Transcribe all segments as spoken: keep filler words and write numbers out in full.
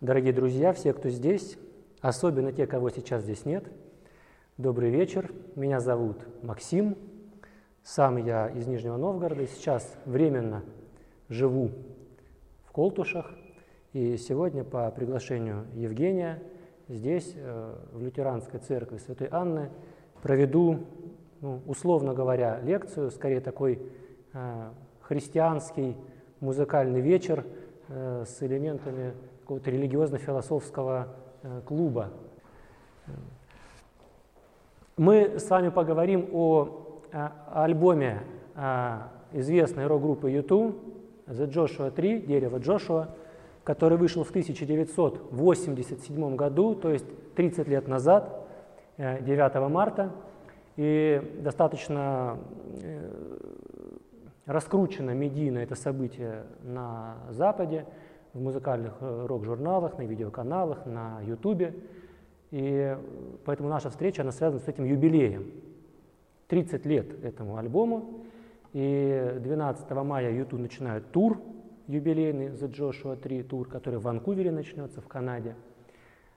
Дорогие друзья, все, кто здесь, особенно те, кого сейчас здесь нет, добрый вечер. Меня зовут Максим, сам я из Нижнего Новгорода, и сейчас временно живу в Колтушах, и сегодня по приглашению Евгения здесь, в Лютеранской церкви Святой Анны, проведу, ну, условно говоря, лекцию, скорее такой э, христианский музыкальный вечер э, с элементами какого-то религиозно-философского э, клуба. Мы с вами поговорим о, о альбоме э, известной рок-группы ю ту, The Joshua Tree, Дерево Джошуа, который вышел в тысяча девятьсот восемьдесят седьмом году, то есть тридцать лет назад, э, девятого марта. И достаточно раскручено медийно это событие на Западе, в музыкальных рок-журналах, на видеоканалах, на Ютубе. И поэтому наша встреча, она связана с этим юбилеем. тридцать лет этому альбому. И двенадцатого мая ю ту начинают тур юбилейный, The Joshua Tree тур, который в Ванкувере начнется, в Канаде.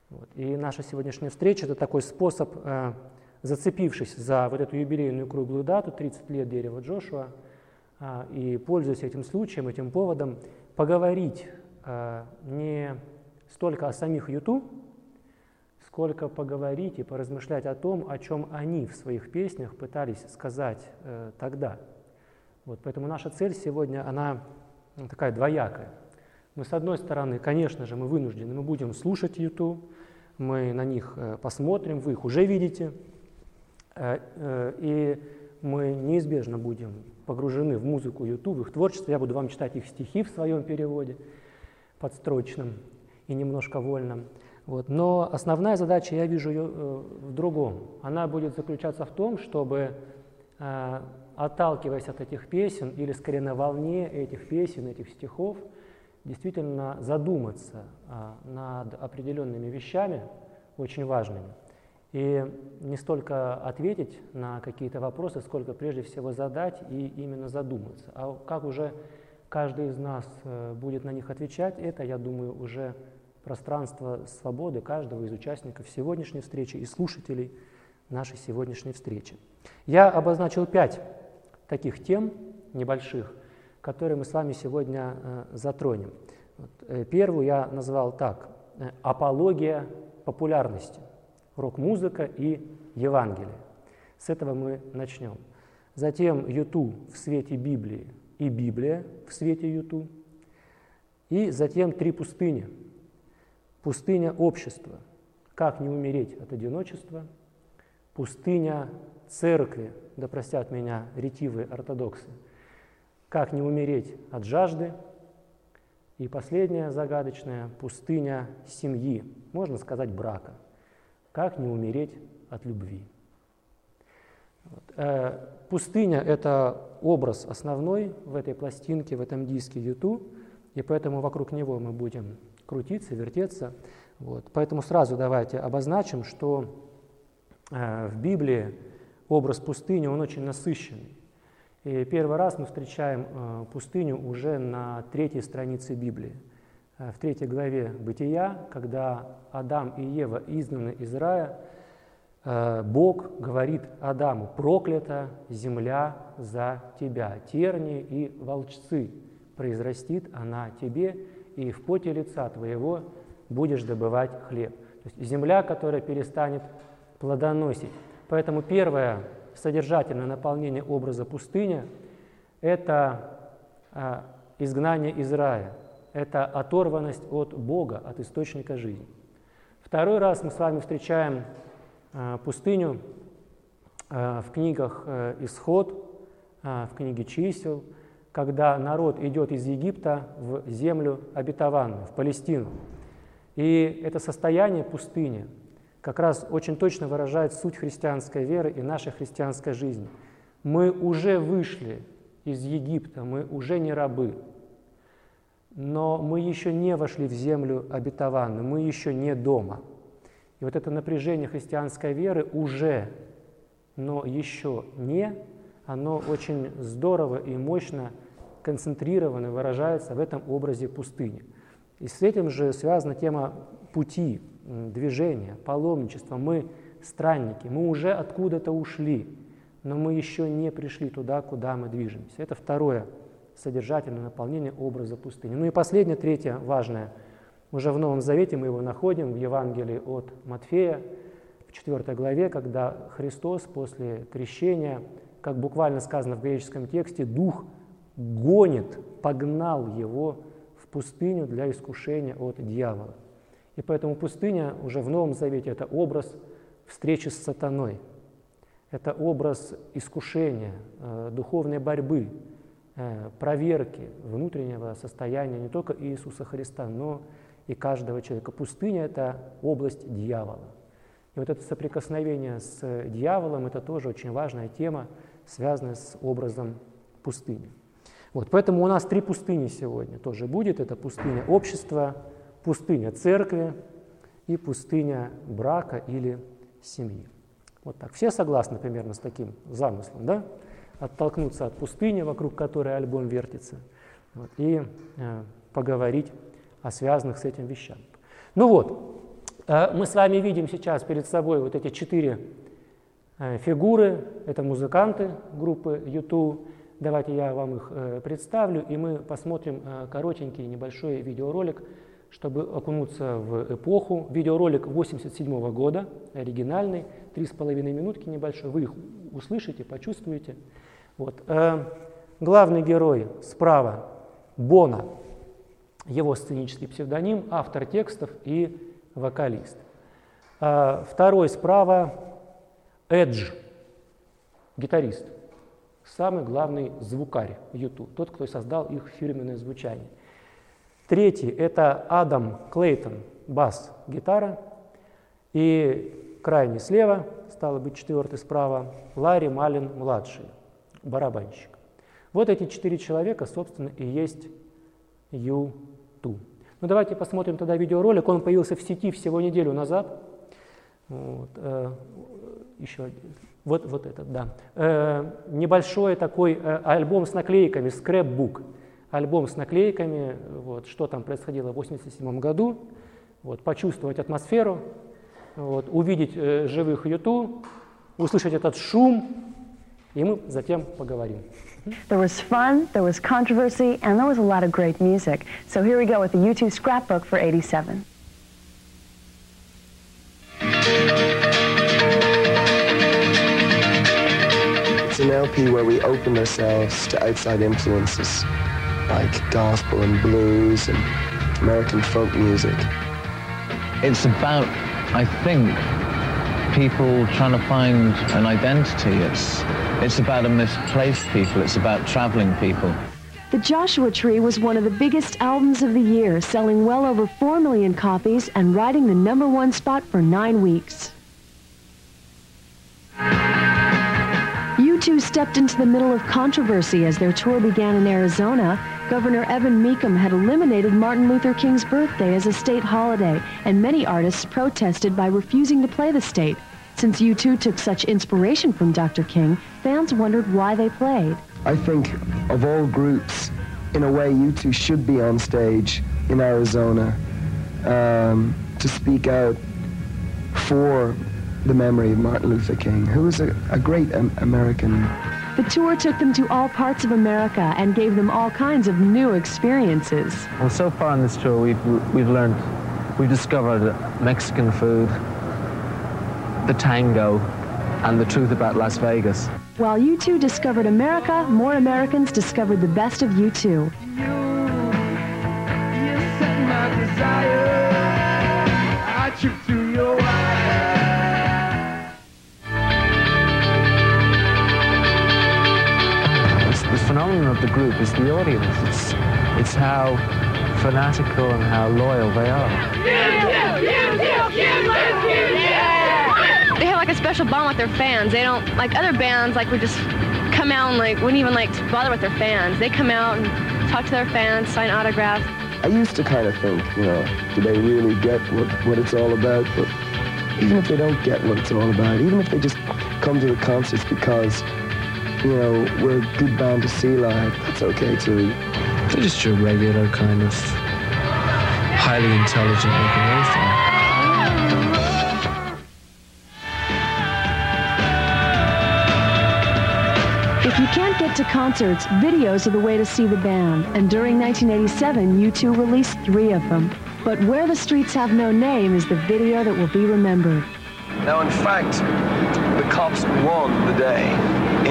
Вот. И наша сегодняшняя встреча – это такой способ, зацепившись за вот эту юбилейную круглую дату, тридцать лет Дерева Джошуа, и пользуясь этим случаем, этим поводом, поговорить не столько о самих ю ту, сколько поговорить и поразмышлять о том, о чем они в своих песнях пытались сказать тогда. Вот, поэтому наша цель сегодня, она такая двоякая. Мы, с одной стороны, конечно же, мы вынуждены, мы будем слушать ю ту, мы на них посмотрим, вы их уже видите, и мы неизбежно будем погружены в музыку ю ту, в их творчество. Я буду вам читать их стихи в своем переводе, подстрочном и немножко вольном. Вот. Но основная задача, я вижу ее в другом. Она будет заключаться в том, чтобы, отталкиваясь от этих песен, или скорее на волне этих песен, этих стихов, действительно задуматься над определенными вещами, очень важными, и не столько ответить на какие-то вопросы, сколько прежде всего задать и именно задуматься. А как уже каждый из нас будет на них отвечать, это, я думаю, уже пространство свободы каждого из участников сегодняшней встречи и слушателей нашей сегодняшней встречи. Я обозначил пять таких тем небольших, которые мы с вами сегодня затронем. Первую я назвал так: «Апология популярности. Рок-музыка и Евангелие». С этого мы начнем. Затем ю ту в свете Библии и Библия в свете ю ту. И затем три пустыни. Пустыня общества. Как не умереть от одиночества. Пустыня церкви. Да простят меня ретивые ортодоксы. Как не умереть от жажды. И последняя загадочная пустыня семьи. Можно сказать, брака. Как не умереть от любви. Пустыня – это образ основной в этой пластинке, в этом диске ю ту, и поэтому вокруг него мы будем крутиться, вертеться. Вот. Поэтому сразу давайте обозначим, что в Библии образ пустыни, он очень насыщенный. И первый раз мы встречаем пустыню уже на третьей странице Библии. В третьей главе «Бытия», когда Адам и Ева изгнаны из рая, Бог говорит Адаму: «Проклята земля за тебя, тернии и волчцы произрастит она тебе, и в поте лица твоего будешь добывать хлеб». То есть земля, которая перестанет плодоносить. Поэтому первое содержательное наполнение образа пустыни – это изгнание из рая. Это оторванность от Бога, от источника жизни. Второй раз мы с вами встречаем э, пустыню э, в книгах э, «Исход», э, в книге «Чисел», когда народ идет из Египта в землю обетованную, в Палестину. И это состояние пустыни как раз очень точно выражает суть христианской веры и нашей христианской жизни. Мы уже вышли из Египта, мы уже не рабы. Но мы еще не вошли в землю обетованную, мы еще не дома. И вот это напряжение христианской веры «уже, но еще не», оно очень здорово и мощно концентрированно выражается в этом образе пустыни. И с этим же связана тема пути, движения, паломничества. Мы странники, мы уже откуда-то ушли, но мы еще не пришли туда, куда мы движемся. Это второе содержательное наполнение образа пустыни. Ну и последнее, третье, важное. Уже в Новом Завете мы его находим в Евангелии от Матфея, в четвёртой главе, когда Христос после крещения, как буквально сказано в греческом тексте, Дух гонит, погнал его в пустыню для искушения от дьявола. И поэтому пустыня уже в Новом Завете – это образ встречи с сатаной, это образ искушения, э, духовной борьбы, э, проверки внутреннего состояния не только Иисуса Христа, но и каждого человека. Пустыня – это область дьявола. И вот это соприкосновение с дьяволом – это тоже очень важная тема, связанная с образом пустыни. Вот, поэтому у нас три пустыни сегодня тоже будет. Это пустыня общества, пустыня церкви и пустыня брака или семьи. Вот так. Все согласны примерно с таким замыслом, да? Оттолкнуться от пустыни, вокруг которой альбом вертится, вот, и э, поговорить о связанных с этим вещах. Ну вот, э, мы с вами видим сейчас перед собой вот эти четыре э, фигуры. Это музыканты группы ю ту. Давайте я вам их э, представлю, и мы посмотрим э, коротенький небольшой видеоролик, чтобы окунуться в эпоху. Видеоролик восемьдесят седьмого года, оригинальный, три с половиной минутки небольшой. Вы их услышите, почувствуете. Вот. Э, главный герой справа – Бона, его сценический псевдоним, автор текстов и вокалист. Э, второй справа – Эдж, гитарист. Самый главный звукарь ю ту, тот, кто создал их фирменное звучание. Третий – это Адам Клейтон, бас, гитара. И крайний слева, стало быть, четвертый справа, Ларри Маллен, младший, барабанщик. Вот эти четыре человека, собственно, и есть ю ту. Ну, давайте посмотрим тогда видеоролик. Он появился в сети всего неделю назад. Вот, э, еще один. Вот, вот этот, да. Э, небольшой такой э, альбом с наклейками, скрэпбук. Альбом с наклейками, вот, что там происходило в восемьдесят седьмом году. Вот, почувствовать атмосферу, вот, увидеть э, живых ю ту, услышать этот шум, и мы затем поговорим. There was fun, there was controversy, and there was a lot of great music. So here we go with the ю ту scrapbook for eighty-seven. It's an L P where we open ourselves to outside influences like gospel and blues and American folk music. It's about, I think, people trying to find an identity. It's, it's about a misplaced people. It's about traveling people. The Joshua Tree was one of the biggest albums of the year, selling well over four million copies and riding the number one spot for nine weeks. ю ту stepped into the middle of controversy as their tour began in Arizona. Governor Evan Mecham had eliminated Martin Luther King's birthday as a state holiday, and many artists protested by refusing to play the state. Since ю ту took such inspiration from Doctor King, fans wondered why they played. I think of all groups, in a way, ю ту should be on stage in Arizona um, to speak out for the memory of Martin Luther King, who was a, a great um, American. The tour took them to all parts of America and gave them all kinds of new experiences. Well, so far on this tour, we've we've learned, we've discovered Mexican food, the tango, and the truth about Las Vegas. While ю ту discovered America, more Americans discovered the best of ю ту. You, you set my desire. I trip through your eyes. The phenomenon of the group is the audience. It's, it's how fanatical and how loyal they are. They have like a special bond with their fans. They don't, like other bands, like would just come out and like wouldn't even like bother with their fans. They come out and talk to their fans, sign autographs. I used to kind of think, you know, do they really get what, what it's all about? But even if they don't get what it's all about, even if they just come to the concerts because you know, we're a good band to see live. That's okay too. They're just your regular kind of highly intelligent looking infant. If you can't get to concerts, videos are the way to see the band, and during nineteen eighty-seven, U two released three of them. But Where the Streets Have No Name is the video that will be remembered. Now, in fact, the cops won the day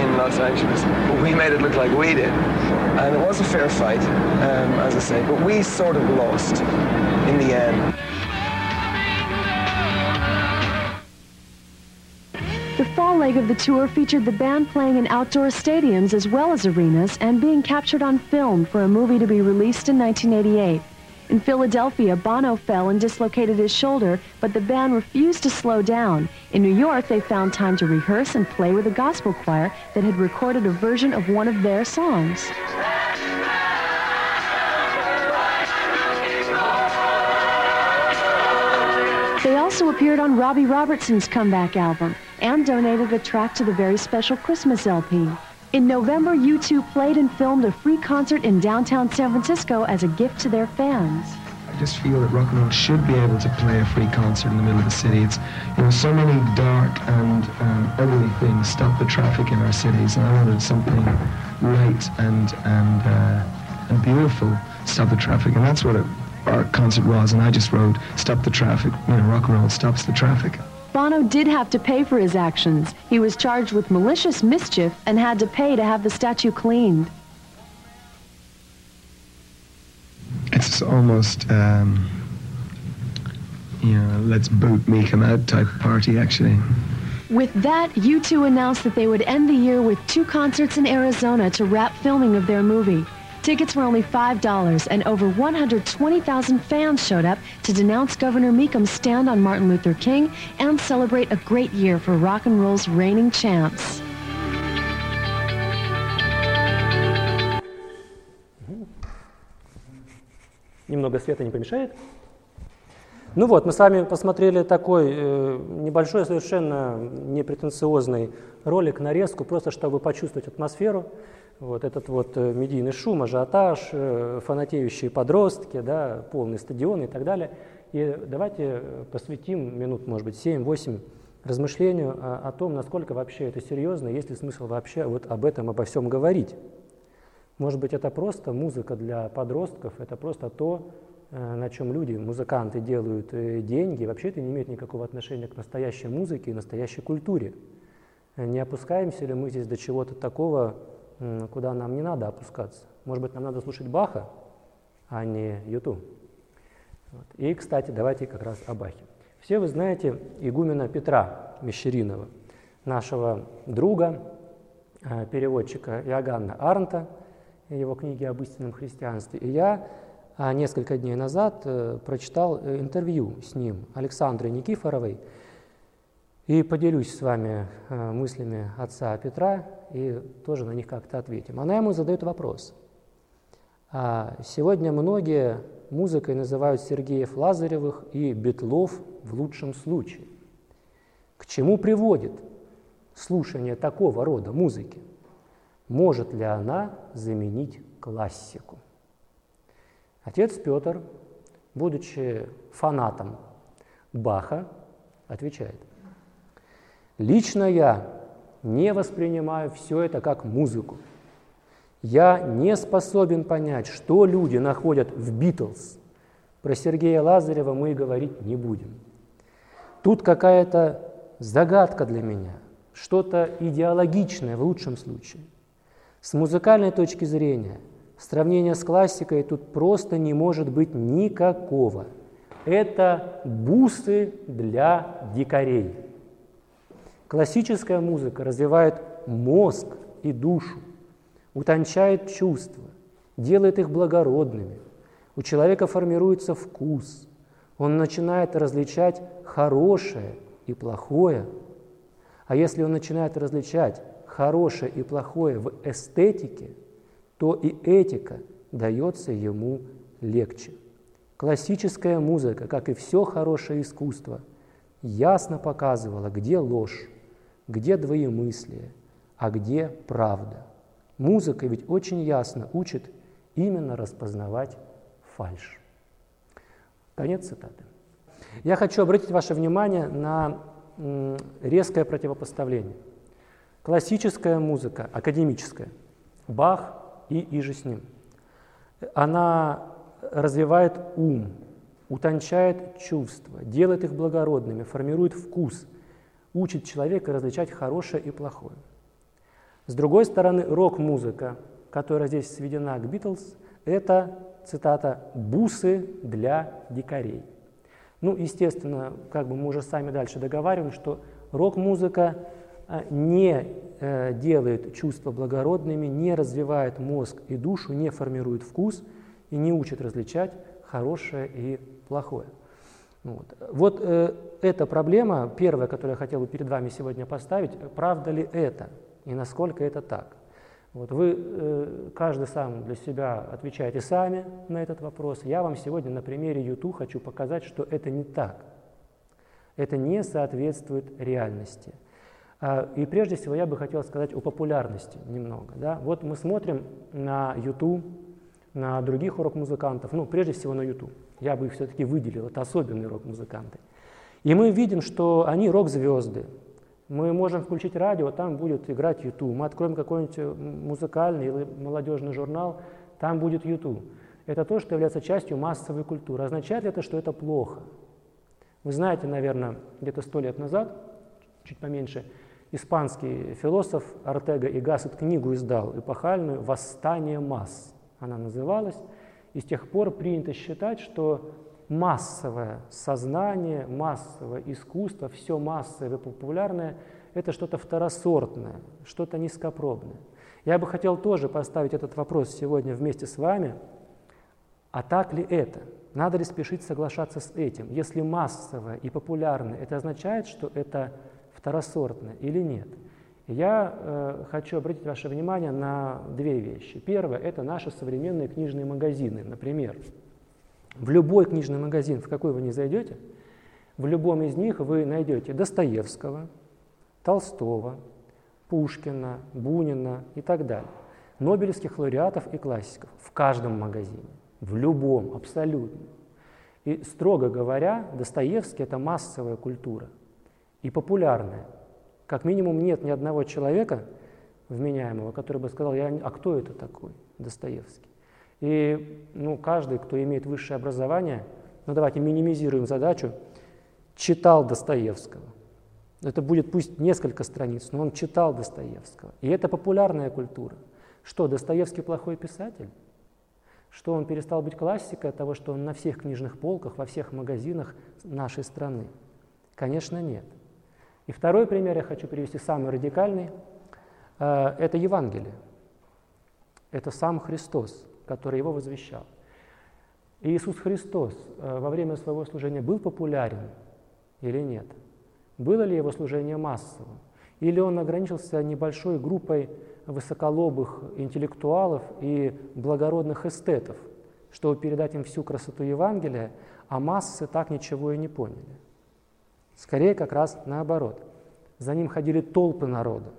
in Los Angeles, but we made it look like we did. And it was a fair fight, um, as I say, but we sort of lost in the end. The fall leg of the tour featured the band playing in outdoor stadiums as well as arenas and being captured on film for a movie to be released in nineteen eighty-eight. In Philadelphia, Bono fell and dislocated his shoulder, but the band refused to slow down. In New York, they found time to rehearse and play with a gospel choir that had recorded a version of one of their songs. They also appeared on Robbie Robertson's comeback album and donated a track to the Very Special Christmas L P. In November, U two played and filmed a free concert in downtown San Francisco as a gift to their fans. I just feel that rock and roll should be able to play a free concert in the middle of the city. It's, you know, so many dark and um, ugly things stop the traffic in our cities, and I wanted something light and and uh, and beautiful stop the traffic, and that's what it. Our concert was, and I just wrote, stop the traffic, you know, rock and roll stops the traffic. Bono did have to pay for his actions. He was charged with malicious mischief and had to pay to have the statue cleaned. It's almost, um, you know, let's boot Mecham out type party, actually. With that, U two announced that they would end the year with two concerts in Arizona to wrap filming of their movie. Tickets were only five dollars, and over one hundred twenty thousand fans showed up to denounce Governor Mecham's stand on Martin Luther King and celebrate a great year for rock and roll's reigning champs. Немного света не помешает. Ну вот, мы с вами посмотрели такой э, небольшой, совершенно непретенциозный ролик, нарезку, просто чтобы почувствовать атмосферу. Вот этот вот медийный шум, ажиотаж, фанатеющие подростки, да, полный стадион и так далее. И давайте посвятим минут, может быть, семь-восемь размышлению о, о том, насколько вообще это серьезно, есть ли смысл вообще вот об этом, обо всем говорить. Может быть, это просто музыка для подростков, это просто то, на чем люди, музыканты, делают деньги. Вообще это не имеет никакого отношения к настоящей музыке и настоящей культуре. Не опускаемся ли мы здесь до чего-то такого, куда нам не надо опускаться. Может быть, нам надо слушать Баха, а не ю ту. Вот. И, кстати, давайте как раз о Бахе. Все вы знаете игумена Петра Мещеринова, нашего друга, переводчика Иоганна Арнта, его книги об истинном христианстве. И я несколько дней назад прочитал интервью с ним Александры Никифоровой, и поделюсь с вами мыслями отца Петра, и тоже на них как-то ответим. Она ему задает вопрос. Сегодня многие музыкой называют Сергеев Лазаревых и Битлов в лучшем случае. К чему приводит слушание такого рода музыки? Может ли она заменить классику? Отец Петр, будучи фанатом Баха, отвечает. Лично я не воспринимаю все это как музыку. Я не способен понять, что люди находят в «Битлз». Про Сергея Лазарева мы и говорить не будем. Тут какая-то загадка для меня, что-то идеологичное в лучшем случае. С музыкальной точки зрения сравнение с классикой тут просто не может быть никакого. Это бусы для дикарей. Классическая музыка развивает мозг и душу, утончает чувства, делает их благородными. У человека формируется вкус, он начинает различать хорошее и плохое. А если он начинает различать хорошее и плохое в эстетике, то и этика дается ему легче. Классическая музыка, как и все хорошее искусство, ясно показывала, где ложь, где двоемыслие, а где правда. Музыка ведь очень ясно учит именно распознавать фальшь. Конец цитаты. Я хочу обратить ваше внимание на резкое противопоставление. Классическая музыка, академическая, Бах и иже с ним, она развивает ум, утончает чувства, делает их благородными, формирует вкус, учит человека различать хорошее и плохое. С другой стороны, рок-музыка, которая здесь сведена к Битлз, это, цитата, «бусы для дикарей». Ну, естественно, как бы мы уже сами дальше договариваем, что рок-музыка не э, делает чувства благородными, не развивает мозг и душу, не формирует вкус и не учит различать хорошее и плохое. Вот, вот э, эта проблема, первая, которую я хотел бы перед вами сегодня поставить, правда ли это и насколько это так? Вот вы, э, каждый сам для себя отвечаете сами на этот вопрос. Я вам сегодня на примере ю ту хочу показать, что это не так. Это не соответствует реальности. А, и прежде всего я бы хотел сказать о популярности немного. Да? Вот мы смотрим на ю ту, на других рок-музыкантов, ну, прежде всего на ю ту. Я бы их все-таки выделил, это особенные рок-музыканты. И мы видим, что они рок-звезды. Мы можем включить радио, там будет играть ю ту. Мы откроем какой-нибудь музыкальный или молодежный журнал, там будет ю ту. Это то, что является частью массовой культуры. Означает ли это, что это плохо? Вы знаете, наверное, где-то сто лет назад, чуть поменьше, испанский философ Ортега и Гассет книгу издал, эпохальную «Восстание масс» она называлась. И с тех пор принято считать, что массовое сознание, массовое искусство, все массовое и популярное – это что-то второсортное, что-то низкопробное. Я бы хотел тоже поставить этот вопрос сегодня вместе с вами. А так ли это? Надо ли спешить соглашаться с этим? Если массовое и популярное, это означает, что это второсортное или нет? Я э, хочу обратить ваше внимание на две вещи. Первое – это наши современные книжные магазины, например. В любой книжный магазин, в какой вы ни зайдете, в любом из них вы найдете Достоевского, Толстого, Пушкина, Бунина и так далее. Нобелевских лауреатов и классиков в каждом магазине, в любом, абсолютно. И, строго говоря, Достоевский – это массовая культура и популярная. Как минимум нет ни одного человека вменяемого, который бы сказал, я, а кто это такой Достоевский? И ну, каждый, кто имеет высшее образование, ну давайте минимизируем задачу, читал Достоевского. Это будет пусть несколько страниц, но он читал Достоевского. И это популярная культура. Что, Достоевский плохой писатель? Что он перестал быть классикой от того, что он на всех книжных полках, во всех магазинах нашей страны? Конечно, нет. И второй пример я хочу привести, самый радикальный. Это Евангелие. Это сам Христос, который его возвещал. И Иисус Христос во время своего служения был популярен или нет? Было ли его служение массовым? Или он ограничился небольшой группой высоколобых интеллектуалов и благородных эстетов, чтобы передать им всю красоту Евангелия, а массы так ничего и не поняли? Скорее, как раз наоборот. За ним ходили толпы народа.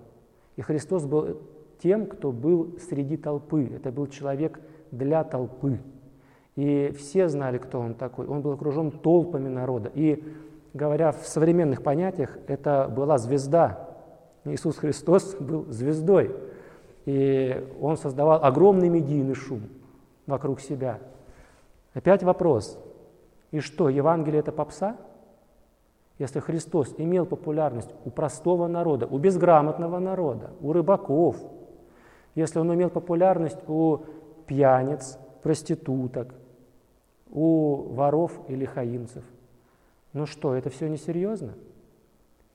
И Христос был тем, кто был среди толпы. Это был человек для толпы. И все знали, кто он такой. Он был окружен толпами народа. И, говоря в современных понятиях, это была звезда. Иисус Христос был звездой. И он создавал огромный медийный шум вокруг себя. Опять вопрос. И что, Евангелие – это попса? Если Христос имел популярность у простого народа, у безграмотного народа, у рыбаков, если он имел популярность у пьяниц, проституток, у воров и лихаимцев. Ну что, это все несерьезно?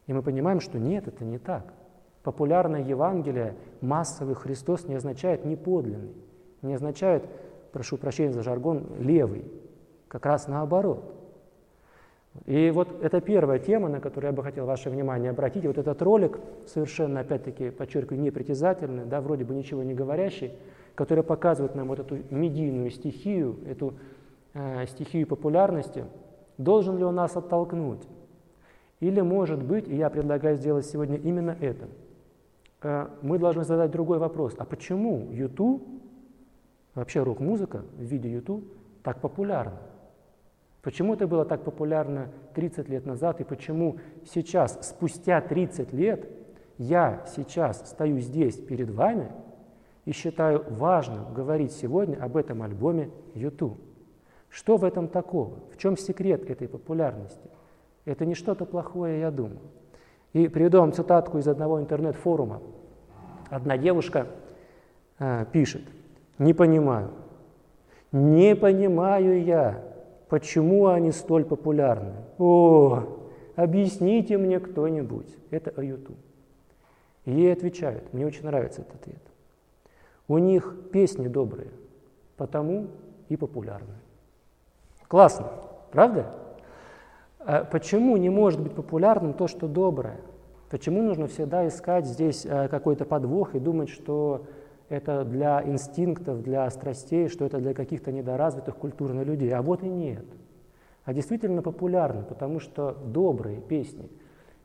И мы понимаем, что нет, это не так. Популярное Евангелие, массовый Христос не означает неподлинный, не означает, прошу прощения за жаргон, левый, как раз наоборот. И вот это первая тема, на которую я бы хотел ваше внимание обратить. И вот этот ролик, совершенно, опять-таки, подчеркиваю, непритязательный, да, вроде бы ничего не говорящий, который показывает нам вот эту медийную стихию, эту э, стихию популярности, должен ли он нас оттолкнуть? Или, может быть, и я предлагаю сделать сегодня именно это, э, мы должны задать другой вопрос. А почему ю ту, вообще рок-музыка в виде ю ту, так популярна? Почему это было так популярно тридцать лет назад, и почему сейчас, спустя тридцать лет, я сейчас стою здесь перед вами и считаю важным говорить сегодня об этом альбоме ю ту. Что в этом такого? В чем секрет этой популярности? Это не что-то плохое, я думаю. И приведу вам цитатку из одного интернет-форума. Одна девушка э, пишет: «Не понимаю, не понимаю я, почему они столь популярны. О, объясните мне кто-нибудь». Это о ю ту. И ей отвечают, мне очень нравится этот ответ: «У них песни добрые, потому и популярны». Классно, правда? А почему не может быть популярным то, что доброе? Почему нужно всегда искать здесь какой-то подвох и думать, что это для инстинктов, для страстей, что это для каких-то недоразвитых культурно людей? А вот и нет. А действительно популярны, потому что добрые песни,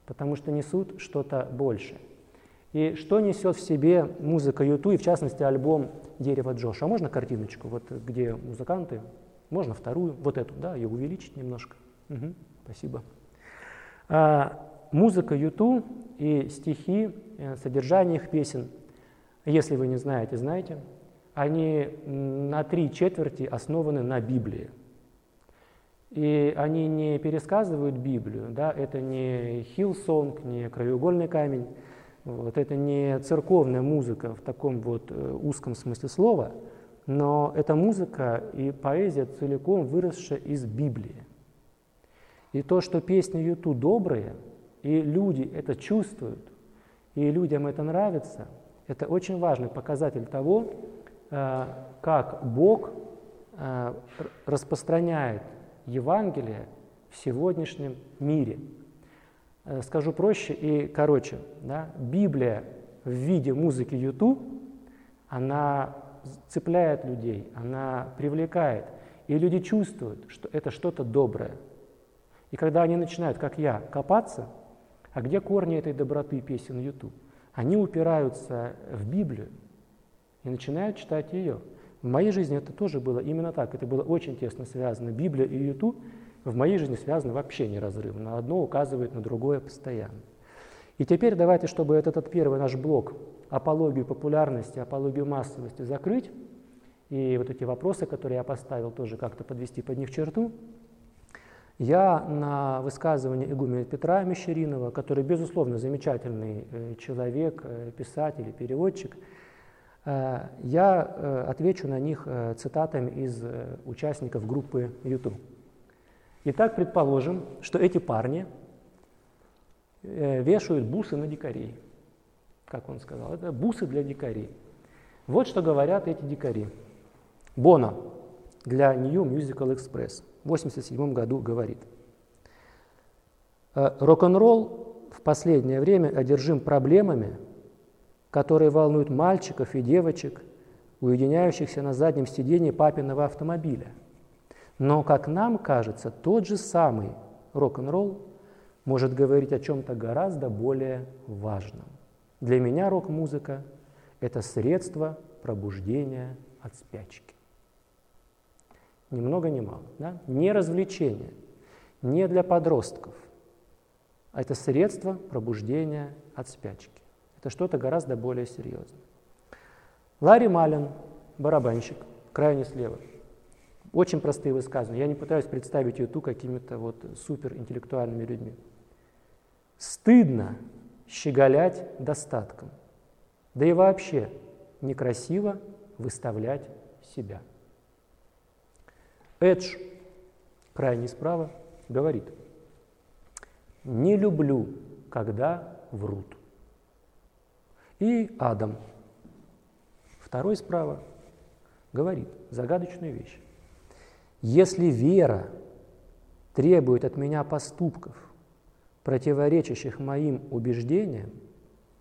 потому что несут что-то большее. И что несет в себе музыка ю ту, и в частности альбом «Дерево Джошуа». А можно картиночку, вот где музыканты? Можно вторую, вот эту, да, ее увеличить немножко. Угу, спасибо. А, музыка ю ту и стихи, содержание их песен, если вы не знаете, знаете, они на три четверти основаны на Библии. И они не пересказывают Библию, да, это не Хиллсонг, не краеугольный камень. Вот, это не церковная музыка в таком вот узком смысле слова, но это музыка и поэзия, целиком выросшая из Библии. И то, что песни ю ту добрые, и люди это чувствуют, и людям это нравится, это очень важный показатель того, как Бог распространяет Евангелие в сегодняшнем мире. Скажу проще и короче, да? Библия в виде музыки ю ту, она цепляет людей, она привлекает, и люди чувствуют, что это что-то доброе. И когда они начинают, как я, копаться, а где корни этой доброты песен ю ту, они упираются в Библию и начинают читать ее. В моей жизни это тоже было именно так, это было очень тесно связано, Библия и ю ту. В моей жизни связаны вообще неразрывно. Одно указывает на другое постоянно. И теперь давайте, чтобы этот, этот первый наш блок, апологию популярности, апологию массовости, закрыть, и вот эти вопросы, которые я поставил, тоже как-то подвести под них черту, я на высказывание игумена Петра Мещеринова, который, безусловно, замечательный человек, писатель и переводчик, я отвечу на них цитатами из участников группы ю ту. Итак, предположим, что эти парни вешают бусы на дикарей. Как он сказал, это бусы для дикарей. Вот что говорят эти дикари. Бона для New Musical Express в восемьдесят седьмом году говорит: «Рок-н-ролл в последнее время одержим проблемами, которые волнуют мальчиков и девочек, уединяющихся на заднем сидении папиного автомобиля. Но, как нам кажется, тот же самый рок-н-ролл может говорить о чем-то гораздо более важном. Для меня рок-музыка – это средство пробуждения от спячки». Ни много ни мало. Да? Не развлечение, не для подростков, а это средство пробуждения от спячки. Это что-то гораздо более серьезное. Ларри Маллен, барабанщик, крайне слева. Очень простые высказывания. Я не пытаюсь представить ю ту какими-то вот суперинтеллектуальными людьми. «Стыдно щеголять достатком. Да и вообще некрасиво выставлять себя». Эдж, крайне справа, говорит: «Не люблю, когда врут». И Адам, второй справа, говорит загадочную вещь: «Если вера требует от меня поступков, противоречащих моим убеждениям,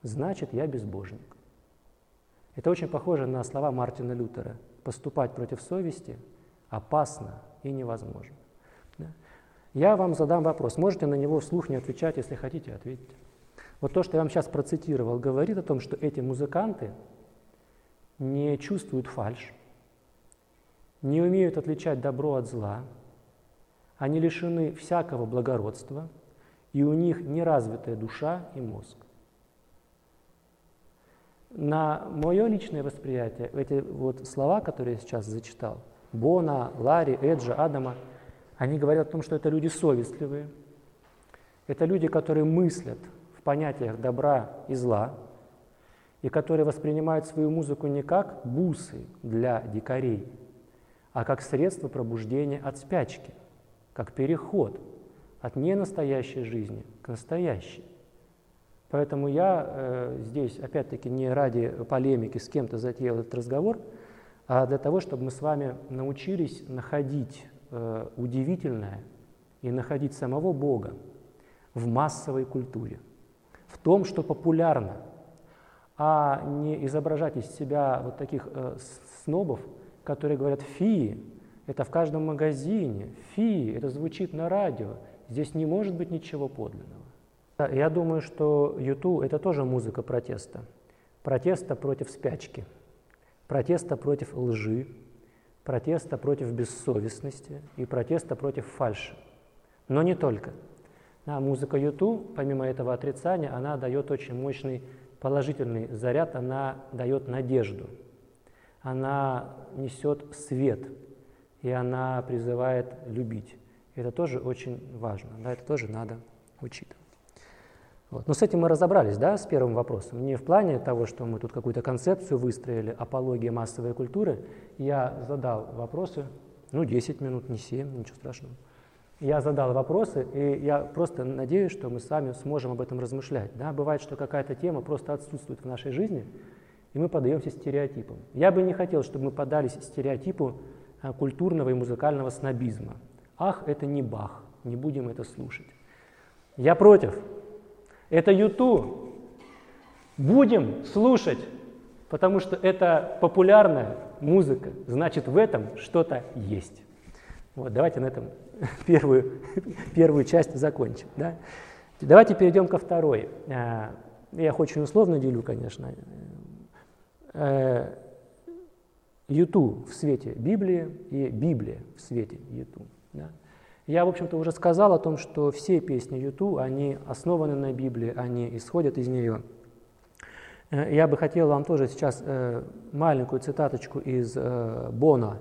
значит, я безбожник». Это очень похоже на слова Мартина Лютера: «Поступать против совести опасно и невозможно». Да? Я вам задам вопрос, можете на него вслух не отвечать, если хотите, ответьте. Вот то, что я вам сейчас процитировал, говорит о том, что эти музыканты не чувствуют фальшь, не умеют отличать добро от зла, Они лишены всякого благородства, и у них неразвитая душа и мозг. На мое личное восприятие эти вот слова, которые я сейчас зачитал, Бона, Ларри, Эджа, Адама, они говорят о том, что это люди совестливые, это люди, которые мыслят в понятиях добра и зла, и которые воспринимают свою музыку не как бусы для дикарей, а как средство пробуждения от спячки, как переход от ненастоящей жизни к настоящей. Поэтому я э, здесь, опять-таки, не ради полемики с кем-то затеял этот разговор, а для того, чтобы мы с вами научились находить э, удивительное и находить самого Бога в массовой культуре, в том, что популярно, а не изображать из себя вот таких э, снобов, которые говорят: «Фи, это в каждом магазине, фи, это звучит на радио, здесь не может быть ничего подлинного». Я думаю, что ю ту — это тоже музыка протеста. Протеста против спячки, протеста против лжи, протеста против бессовестности и протеста против фальши. Но не только. А музыка ю ту, помимо этого отрицания, она дает очень мощный положительный заряд, она дает надежду, она несет свет, и она призывает любить. Это тоже очень важно, да, это тоже надо учитывать. Вот. Но с этим мы разобрались, да, с первым вопросом. Не в плане того, что мы тут какую-то концепцию выстроили, апология массовой культуры. Я задал вопросы, ну, десять минут, не семь, ничего страшного. Я задал вопросы, и я просто надеюсь, что мы с вами сможем об этом размышлять. Да? Бывает, что какая-то тема просто отсутствует в нашей жизни, и мы поддаемся стереотипам. Я бы не хотел, чтобы мы поддались стереотипу культурного и музыкального снобизма. Ах, это не Бах, не будем это слушать. Я против. Это ю ту. Будем слушать, потому что это популярная музыка, значит, в этом что-то есть. Вот, давайте на этом первую, первую часть закончим. Да? Давайте перейдем ко второй. Я их очень условно делю, конечно. ю ту в свете Библии и Библия в свете ю ту. Да? Я, в общем-то, уже сказал о том, что все песни ю ту, они основаны на Библии, они исходят из нее. Я бы хотел вам тоже сейчас маленькую цитаточку из Бона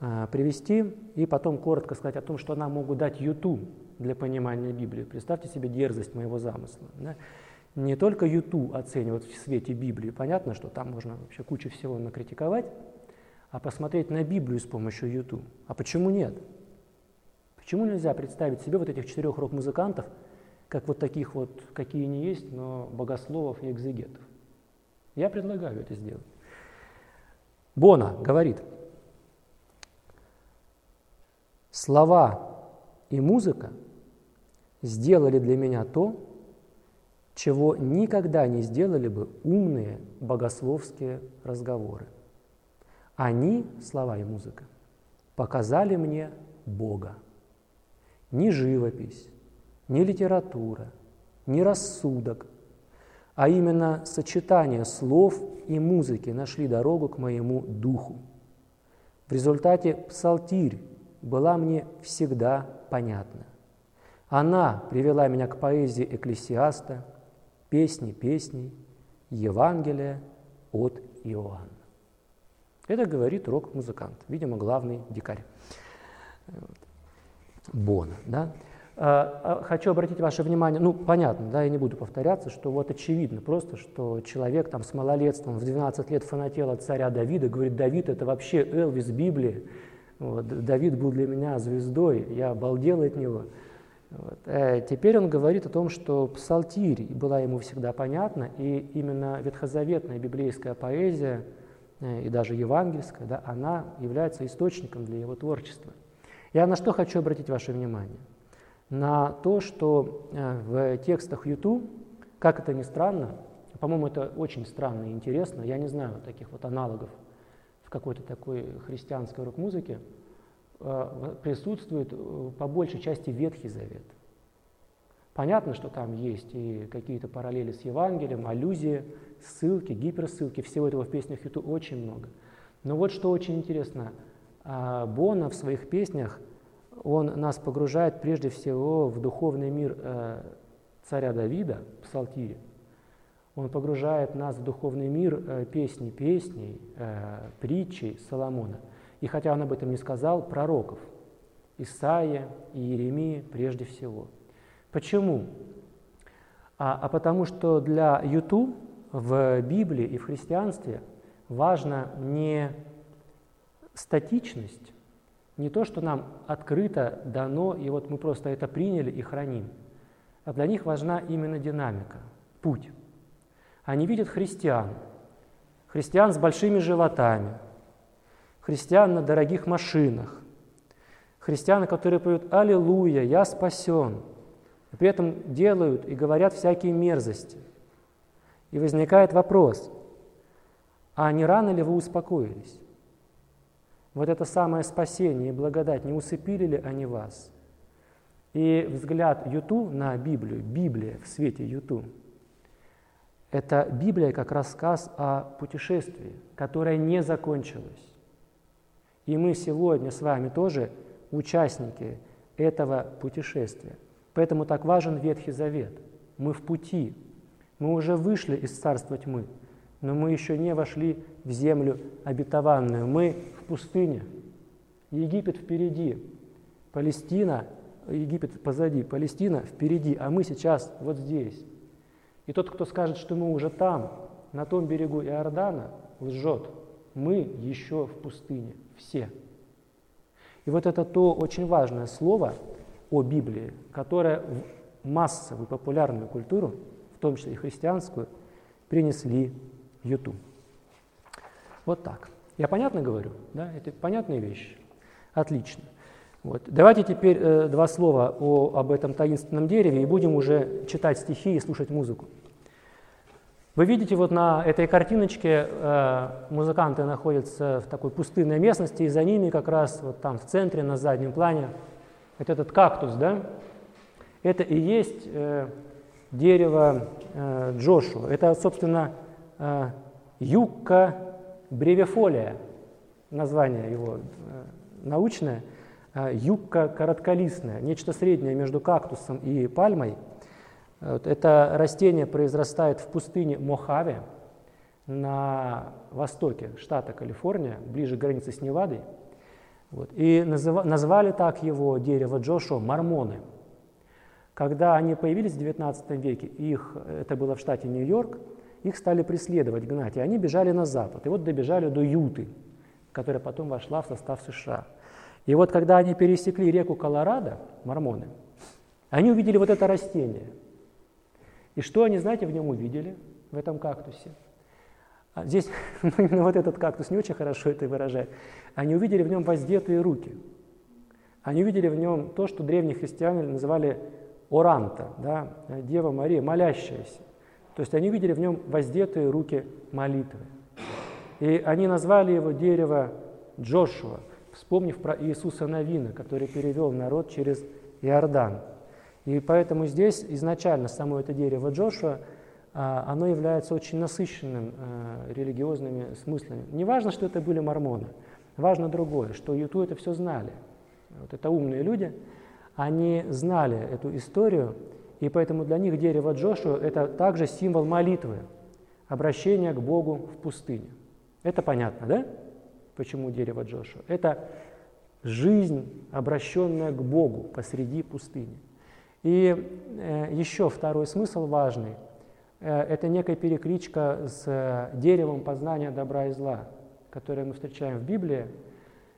привести и потом коротко сказать о том, что нам могут дать ю ту для понимания Библии. Представьте себе дерзость моего замысла. Да? Не только ю ту оценивают в свете Библии, понятно, что там можно вообще кучу всего накритиковать, а посмотреть на Библию с помощью ю ту. А почему нет? Почему нельзя представить себе вот этих четырех рок-музыкантов, как вот таких вот, какие они есть, но богословов и экзегетов? Я предлагаю это сделать. Бона говорит: «Слова и музыка сделали для меня то, чего никогда не сделали бы умные богословские разговоры. Они, слова и музыка, показали мне Бога. Ни живопись, ни литература, ни рассудок, а именно сочетание слов и музыки нашли дорогу к моему духу. В результате псалтирь была мне всегда понятна. Она привела меня к поэзии Экклесиаста, песни песней, Евангелия от Иоанна». Это говорит рок-музыкант, видимо, главный дикарь. Бона, да? Хочу обратить ваше внимание, ну, понятно, да, я не буду повторяться, что вот очевидно просто, что человек там с малолетством в двенадцать лет фанател от царя Давида, говорит: «Давид — это вообще Элвис Библии, вот, Давид был для меня звездой, я обалдел от него». Вот. А теперь он говорит о том, что псалтирь была ему всегда понятна, и именно ветхозаветная библейская поэзия, и даже евангельская, да, она является источником для его творчества. Я на что хочу обратить ваше внимание? На то, что в текстах ю ту, как это ни странно, по-моему, это очень странно и интересно, я не знаю вот таких вот аналогов в какой-то такой христианской рок-музыке, присутствует по большей части Ветхий Завет. Понятно, что там есть и какие-то параллели с Евангелием, аллюзии, ссылки, гиперссылки, всего этого в песнях ю ту очень много. Но вот что очень интересно, Бона в своих песнях он нас погружает прежде всего в духовный мир э, царя Давида, псалтири. Он погружает нас в духовный мир э, песни песней, э, притчей Соломона. И хотя он об этом не сказал, пророков Исаия и Иеремии прежде всего. Почему? А, а потому что для ю ту в Библии и в христианстве важна не статичность, не то, что нам открыто дано, и вот мы просто это приняли и храним. А для них важна именно динамика, путь. Они видят христиан, христиан с большими животами, христиан на дорогих машинах, христиан, которые поют «Аллилуйя, я спасен», и при этом делают и говорят всякие мерзости. И возникает вопрос, а не рано ли вы успокоились? Вот это самое спасение и благодать, не усыпили ли они вас? И взгляд ю ту на Библию, Библия в свете ю ту, это Библия как рассказ о путешествии, которое не закончилось. И мы сегодня с вами тоже участники этого путешествия. Поэтому так важен Ветхий Завет. Мы в пути, мы уже вышли из царства тьмы, но мы еще не вошли в землю обетованную. Мы в пустыне, Египет впереди, Палестина, Египет позади, Палестина впереди, а мы сейчас вот здесь. И тот, кто скажет, что мы уже там, на том берегу Иордана, лжет. Мы еще в пустыне, все. И вот это то очень важное слово о Библии, которое в массовую популярную культуру, в том числе и христианскую, принесли ю ту. Вот так. Я понятно говорю? Да? Это понятные вещи? Отлично. Вот. Давайте теперь э, два слова о, об этом таинственном дереве и будем уже читать стихи и слушать музыку. Вы видите, вот на этой картиночке э, музыканты находятся в такой пустынной местности, и за ними как раз вот там в центре, на заднем плане, вот этот кактус, да? Это и есть э, дерево э, Джошуа. Это, собственно, э, юкка бревифолия, название его э, научное, э, юкка коротколистная, нечто среднее между кактусом и пальмой. Вот это растение произрастает в пустыне Мохаве на востоке штата Калифорния, ближе к границе с Невадой. Вот. И назыв... назвали так его дерево Джошуа мормоны. Когда они появились в девятнадцатом веке, их, это было в штате Нью-Йорк, их стали преследовать, гнать, и они бежали на запад. И вот добежали до Юты, которая потом вошла в состав США. И вот когда они пересекли реку Колорадо, мормоны, они увидели вот это растение. И что они, знаете, в нем увидели, в этом кактусе? А здесь, ну, именно вот этот кактус не очень хорошо это выражает. Они увидели в нем воздетые руки. Они увидели в нем то, что древние христиане называли оранта, да, Дева Мария, молящаяся. То есть они увидели в нем воздетые руки молитвы. И они назвали его дерево Джошуа, вспомнив про Иисуса Навина, который перевел народ через Иордан. И поэтому здесь изначально само это дерево Джошуа, оно является очень насыщенным религиозными смыслами. Не важно, что это были мормоны, важно другое, что ю ту это все знали. Вот это умные люди, они знали эту историю, и поэтому для них дерево Джошуа это также символ молитвы, обращения к Богу в пустыне. Это понятно, да? Почему дерево Джошуа? Это жизнь, обращенная к Богу посреди пустыни. И э, еще второй смысл важный э, – это некая перекличка с э, деревом познания добра и зла, которое мы встречаем в Библии.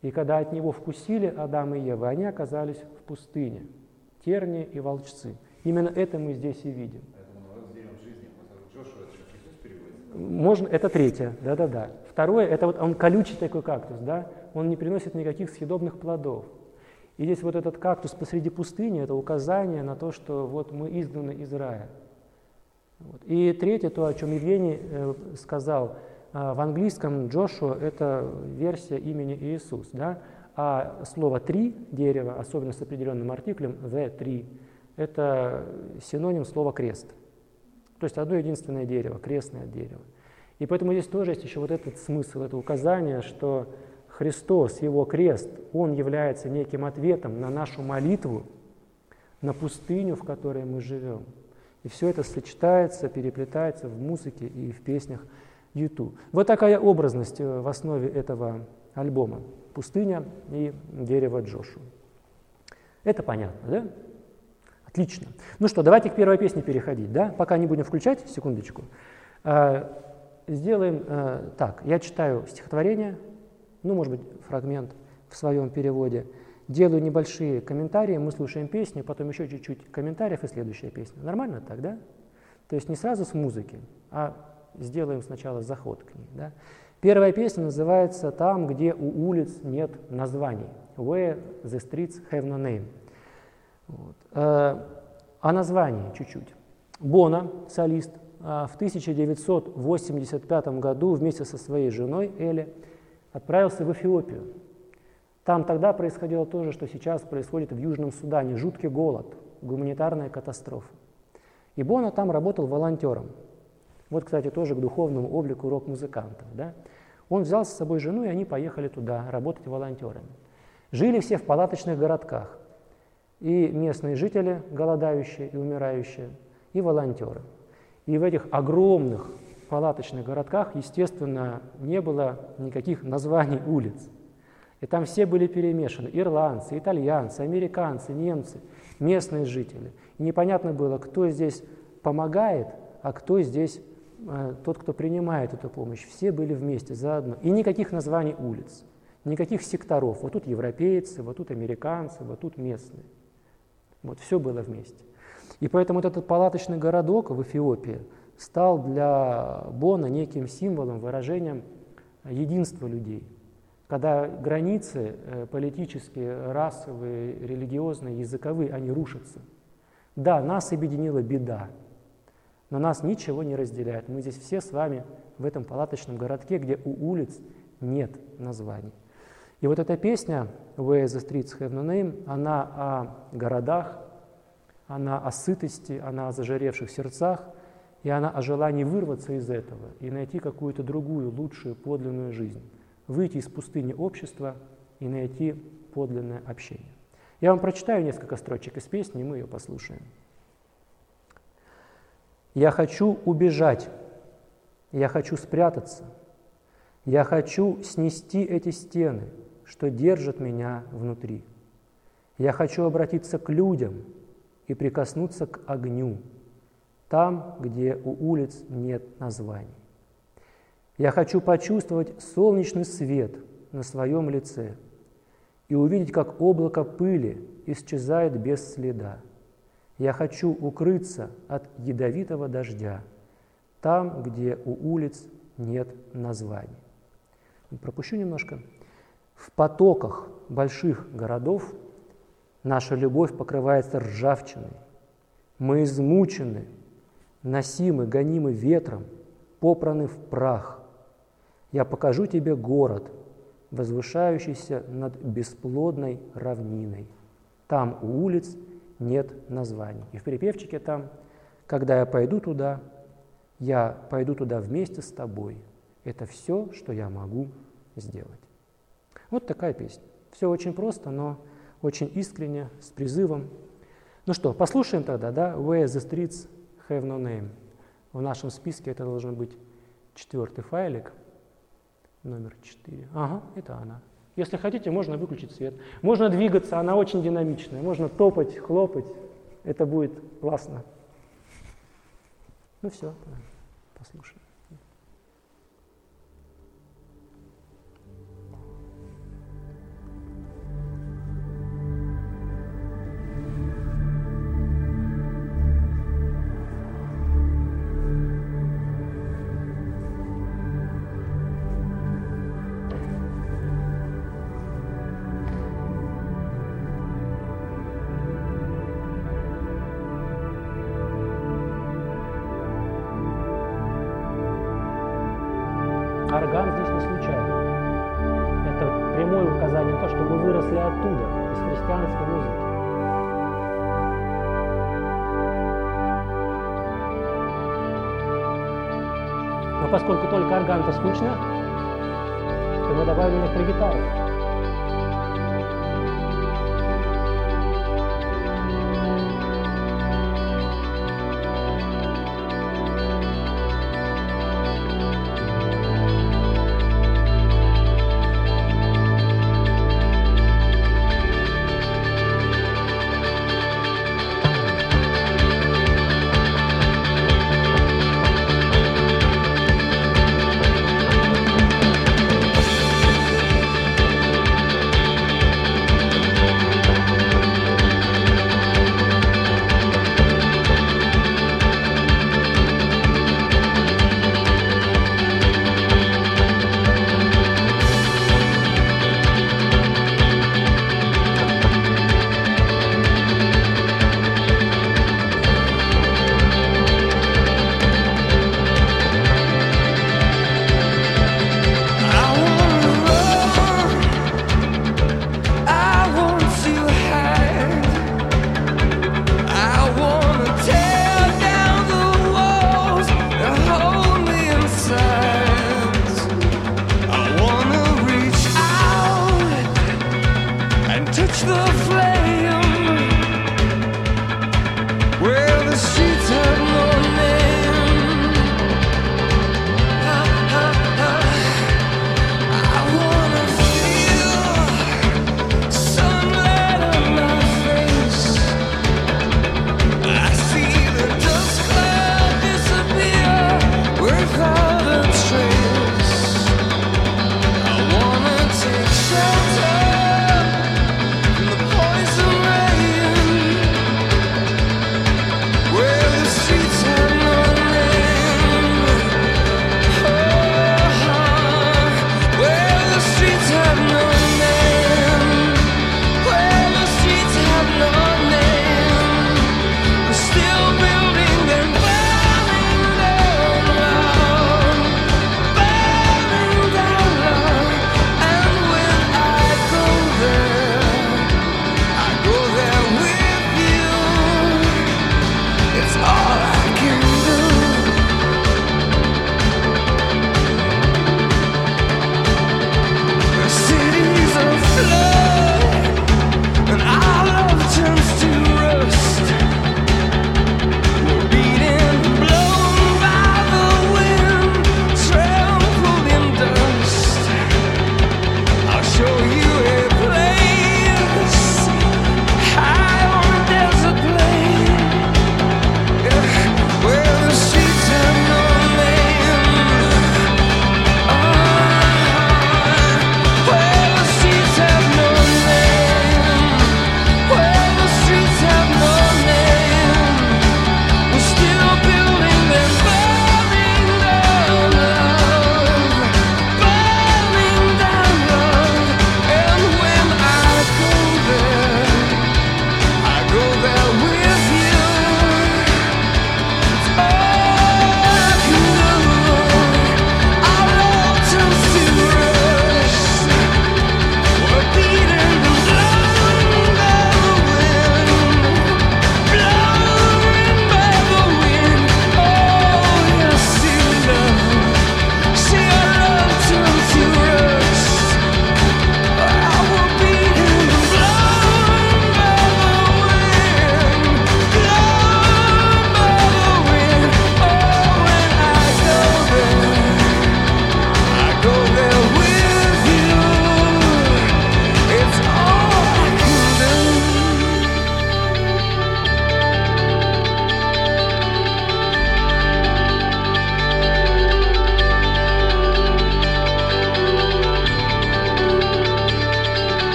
И когда от него вкусили Адам и Ева, они оказались в пустыне, тернии и волчцы. Именно это мы здесь и видим. Можно, это третье, да-да-да. Второе – это вот он колючий такой кактус, да? Он не приносит никаких съедобных плодов. И здесь вот этот кактус посреди пустыни – это указание на то, что вот мы изгнаны из рая. Вот. И третье, то, о чем Евгений э, сказал, э, в английском Джошуа – это версия имени Иисус, да? А слово «три» – дерево, особенно с определенным артиклем «the tree» – это синоним слова «крест». То есть одно единственное дерево, крестное дерево. И поэтому здесь тоже есть еще вот этот смысл, это указание, что Христос, Его крест, Он является неким ответом на нашу молитву, на пустыню, в которой мы живем. И все это сочетается, переплетается в музыке и в песнях ю ту. Вот такая образность в основе этого альбома. «Пустыня» и «Дерево Джошуа». Это понятно, да? Отлично. Ну что, давайте к первой песне переходить, да? Пока не будем включать, секундочку. Сделаем э, так. Я читаю стихотворение, ну, может быть, фрагмент в своем переводе. Делаю небольшие комментарии, мы слушаем песню, потом еще чуть-чуть комментариев и следующая песня. Нормально так, да? То есть не сразу с музыки, а сделаем сначала заход к ней, да? Первая песня называется «Там, где у улиц нет названий». «Where the streets have no name». Вот. Э, о названии чуть-чуть. Бона, солист, в тысяча девятьсот восемьдесят пятом году вместе со своей женой Элли отправился в Эфиопию. Там тогда происходило то же, что сейчас происходит в Южном Судане. Жуткий голод, гуманитарная катастрофа. И Бона там работал волонтером. Вот, кстати, тоже к духовному облику рок-музыкантов. Да? Он взял с собой жену, и они поехали туда работать волонтерами. Жили все в палаточных городках. И местные жители, голодающие и умирающие, и волонтеры. И в этих огромных палаточных городках, естественно, не было никаких названий улиц. И там все были перемешаны – ирландцы, итальянцы, американцы, немцы, местные жители. И непонятно было, кто здесь помогает, а кто здесь э, тот, кто принимает эту помощь. Все были вместе заодно. И никаких названий улиц, никаких секторов. Вот тут европейцы, вот тут американцы, вот тут местные. Вот все было вместе. И поэтому вот этот палаточный городок в Эфиопии стал для Бона неким символом, выражением единства людей. Когда границы политические, расовые, религиозные, языковые, они рушатся. Да, нас объединила беда, но нас ничего не разделяет. Мы здесь все с вами в этом палаточном городке, где у улиц нет названий. И вот эта песня «Where the streets have no name», она о городах, она о сытости, она о зажаревших сердцах, и она о желании вырваться из этого и найти какую-то другую, лучшую, подлинную жизнь. Выйти из пустыни общества и найти подлинное общение. Я вам прочитаю несколько строчек из песни, и мы ее послушаем. «Я хочу убежать, я хочу спрятаться, я хочу снести эти стены, что держат меня внутри. Я хочу обратиться к людям, и прикоснуться к огню, там, где у улиц нет названий. Я хочу почувствовать солнечный свет на своем лице и увидеть, как облако пыли исчезает без следа. Я хочу укрыться от ядовитого дождя, там, где у улиц нет названий». Пропущу немножко. «В потоках больших городов наша любовь покрывается ржавчиной. Мы измучены, носимы, гонимы ветром, попраны в прах. Я покажу тебе город, возвышающийся над бесплодной равниной. Там у улиц нет названий». И в припевчике там: «Когда я пойду туда, я пойду туда вместе с тобой. Это все, что я могу сделать». Вот такая песня. Все очень просто, но очень искренне, с призывом. Ну что, послушаем тогда, да? «Where the streets have no name». В нашем списке это должен быть четвертый файлик, номер четыре. Ага, это она. Если хотите, можно выключить свет. Можно двигаться, она очень динамичная. Можно топать, хлопать. Это будет классно. Ну все, послушаем. Орган здесь не случайен. Это прямое указание на то, что мы выросли оттуда, из христианской музыки. Но поскольку только орган-то скучно, то мы мы добавили электрогитару.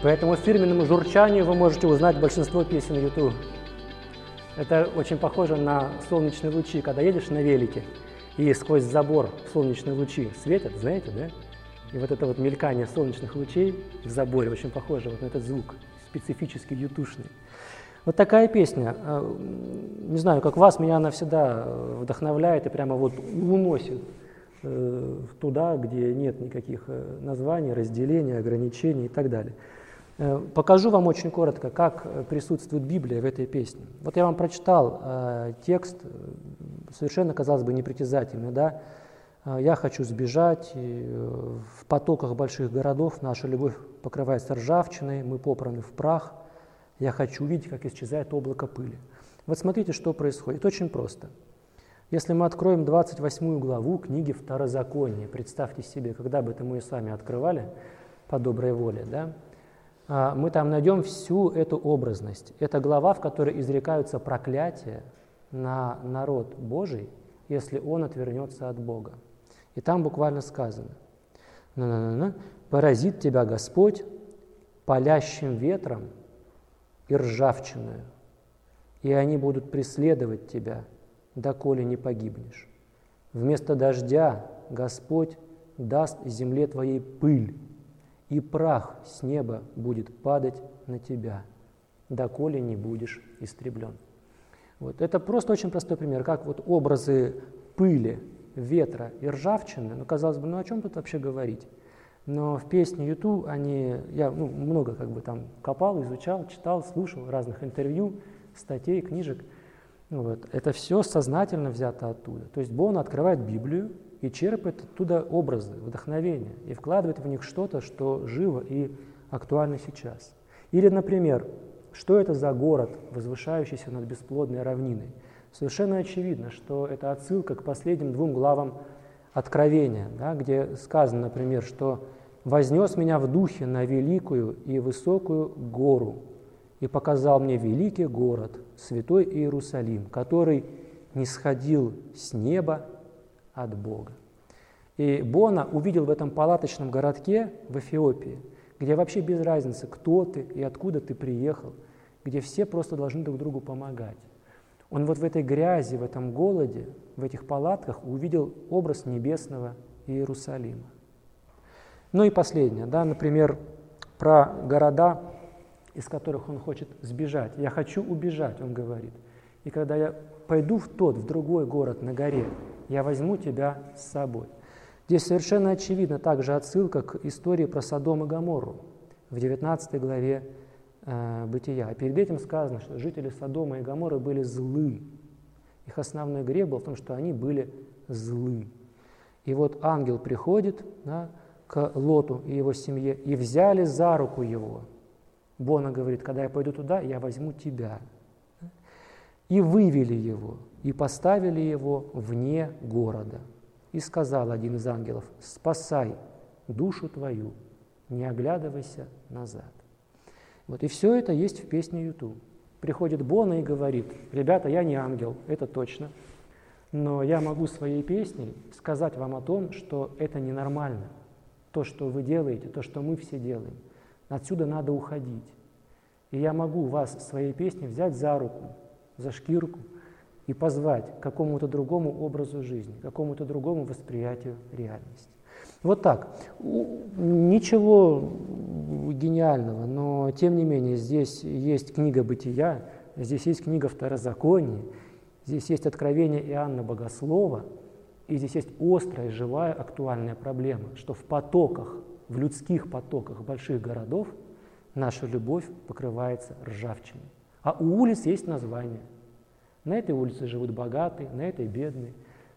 Поэтому фирменному журчанию вы можете узнать большинство песен ю ту. Это очень похоже на солнечные лучи, когда едешь на велике, и сквозь забор солнечные лучи светят, знаете, да? И вот это вот мелькание солнечных лучей в заборе очень похоже вот на этот звук, специфически ютушный. Вот такая песня. Не знаю, как вас, меня она всегда вдохновляет и прямо вот уносит туда, где нет никаких названий, разделений, ограничений и так далее. Покажу вам очень коротко, как присутствует Библия в этой песне. Вот я вам прочитал э, текст совершенно, казалось бы, непритязательный, да? Я хочу сбежать, и в потоках больших городов наша любовь покрывается ржавчиной, мы попраны в прах, я хочу увидеть, как исчезает облако пыли. Вот смотрите, что происходит. Очень просто. Если мы откроем двадцать восьмую главу книги Второзакония, представьте себе, когда бы это мы и сами открывали по доброй воле, да, мы там найдем всю эту образность. Это глава, в которой изрекаются проклятия на народ Божий, если он отвернется от Бога. И там буквально сказано: «Поразит тебя Господь палящим ветром и ржавчиною, и они будут преследовать тебя, доколе не погибнешь. Вместо дождя Господь даст земле твоей пыль, и прах с неба будет падать на тебя, доколе не будешь истреблен». Вот. Это просто очень простой пример, как вот образы пыли, ветра и ржавчины, ну, казалось бы, ну о чем тут вообще говорить? Но в песне ю ту они, я ну, много как бы там копал, изучал, читал, слушал разных интервью, статей, книжек. Вот. Это все сознательно взято оттуда. То есть Бона открывает Библию и черпает оттуда образы, вдохновения, и вкладывает в них что-то, что живо и актуально сейчас. Или, например, что это за город, возвышающийся над бесплодной равниной? Совершенно очевидно, что это отсылка к последним двум главам Откровения, да, где сказано, например, что «вознес меня в духе на великую и высокую гору, и показал мне великий город, святой Иерусалим, который нисходил с неба от Бога». И Бона увидел в этом палаточном городке в Эфиопии, где вообще без разницы, кто ты и откуда ты приехал, где все просто должны друг другу помогать. Он вот в этой грязи, в этом голоде, в этих палатках увидел образ небесного Иерусалима. Ну и последнее, да, например, про города, из которых он хочет сбежать. «Я хочу убежать», он говорит. «И когда я пойду в тот, в другой город на горе, я возьму тебя с собой». Здесь совершенно очевидна также отсылка к истории про Содом и Гоморру в девятнадцатой главе э, Бытия. А перед этим сказано, что жители Содома и Гоморры были злы. Их основной грех был в том, что они были злы. И вот ангел приходит, да, к Лоту и его семье, и взяли за руку его. Бона говорит: когда я пойду туда, я возьму тебя. И вывели его, и поставили его вне города. И сказал один из ангелов: «Спасай душу твою, не оглядывайся назад». Вот, и все это есть в песне ю ту. Приходит Бона и говорит: «Ребята, я не ангел, это точно, но я могу своей песней сказать вам о том, что это ненормально, то, что вы делаете, то, что мы все делаем. Отсюда надо уходить. И я могу вас своей песней взять за руку, за шкирку, и позвать к какому-то другому образу жизни, к какому-то другому восприятию реальности». Вот так. Ничего гениального, но тем не менее здесь есть книга Бытия, здесь есть книга Второзакония, здесь есть Откровение Иоанна Богослова, и здесь есть острая, живая, актуальная проблема, что в потоках, в людских потоках больших городов наша любовь покрывается ржавчиной. А у улиц есть название. На этой улице живут богатые, на этой бедные,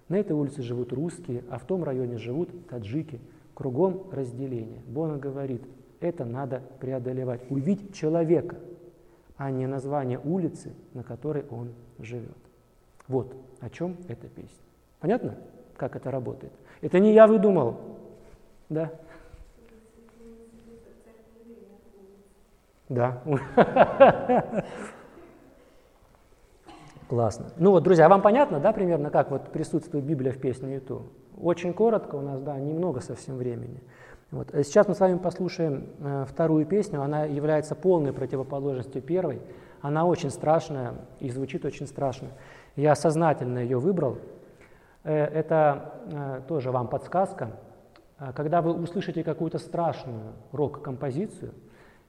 на этой улице живут русские, а в том районе живут таджики. Кругом разделение. Бона говорит: это надо преодолевать, увидеть человека, а не название улицы, на которой он живет. Вот о чем эта песня. Понятно, как это работает? Это не я выдумал, да? Да. Классно. Ну вот, друзья, вам понятно, да, примерно, как вот присутствует Библия в песне ю ту? Очень коротко у нас, да, немного совсем времени. Вот. Сейчас мы с вами послушаем э, вторую песню, она является полной противоположностью первой, она очень страшная и звучит очень страшно. Я сознательно ее выбрал. Э, это э, тоже вам подсказка. Когда вы услышите какую-то страшную рок-композицию,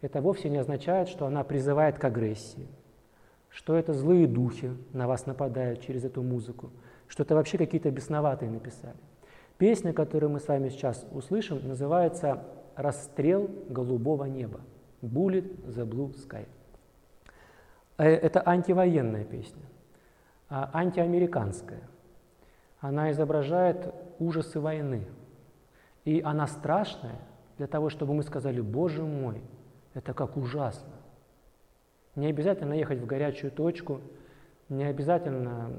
это вовсе не означает, что она призывает к агрессии, что это злые духи на вас нападают через эту музыку, что это вообще какие-то бесноватые написали. Песня, которую мы с вами сейчас услышим, называется «Расстрел голубого неба» – «Bullet the Blue Sky». Это антивоенная песня, антиамериканская. Она изображает ужасы войны. И она страшная для того, чтобы мы сказали: «Боже мой, это как ужасно». Не обязательно ехать в горячую точку, не обязательно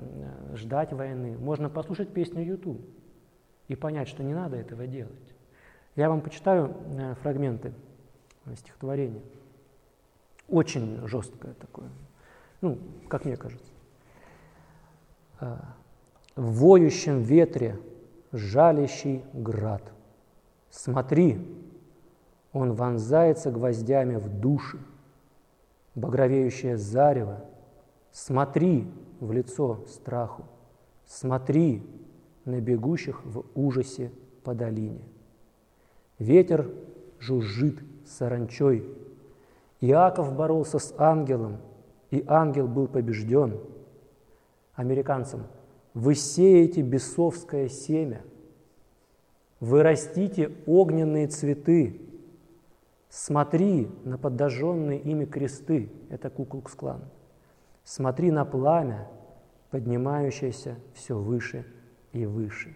ждать войны. Можно послушать песню ю ту и понять, что не надо этого делать. Я вам почитаю фрагменты стихотворения. Очень жесткое такое, ну, как мне кажется. В воющем ветре жалящий град. Смотри, он вонзается гвоздями в души. Багровеющее зарево. Смотри в лицо страху. Смотри на бегущих в ужасе по долине. Ветер жужжит саранчой. Иаков боролся с ангелом, и ангел был побежден. Американцам: вы сеете бесовское семя, вы растите огненные цветы, смотри на подожженные ими кресты, это Ку-клукс-клан, смотри на пламя, поднимающееся все выше и выше.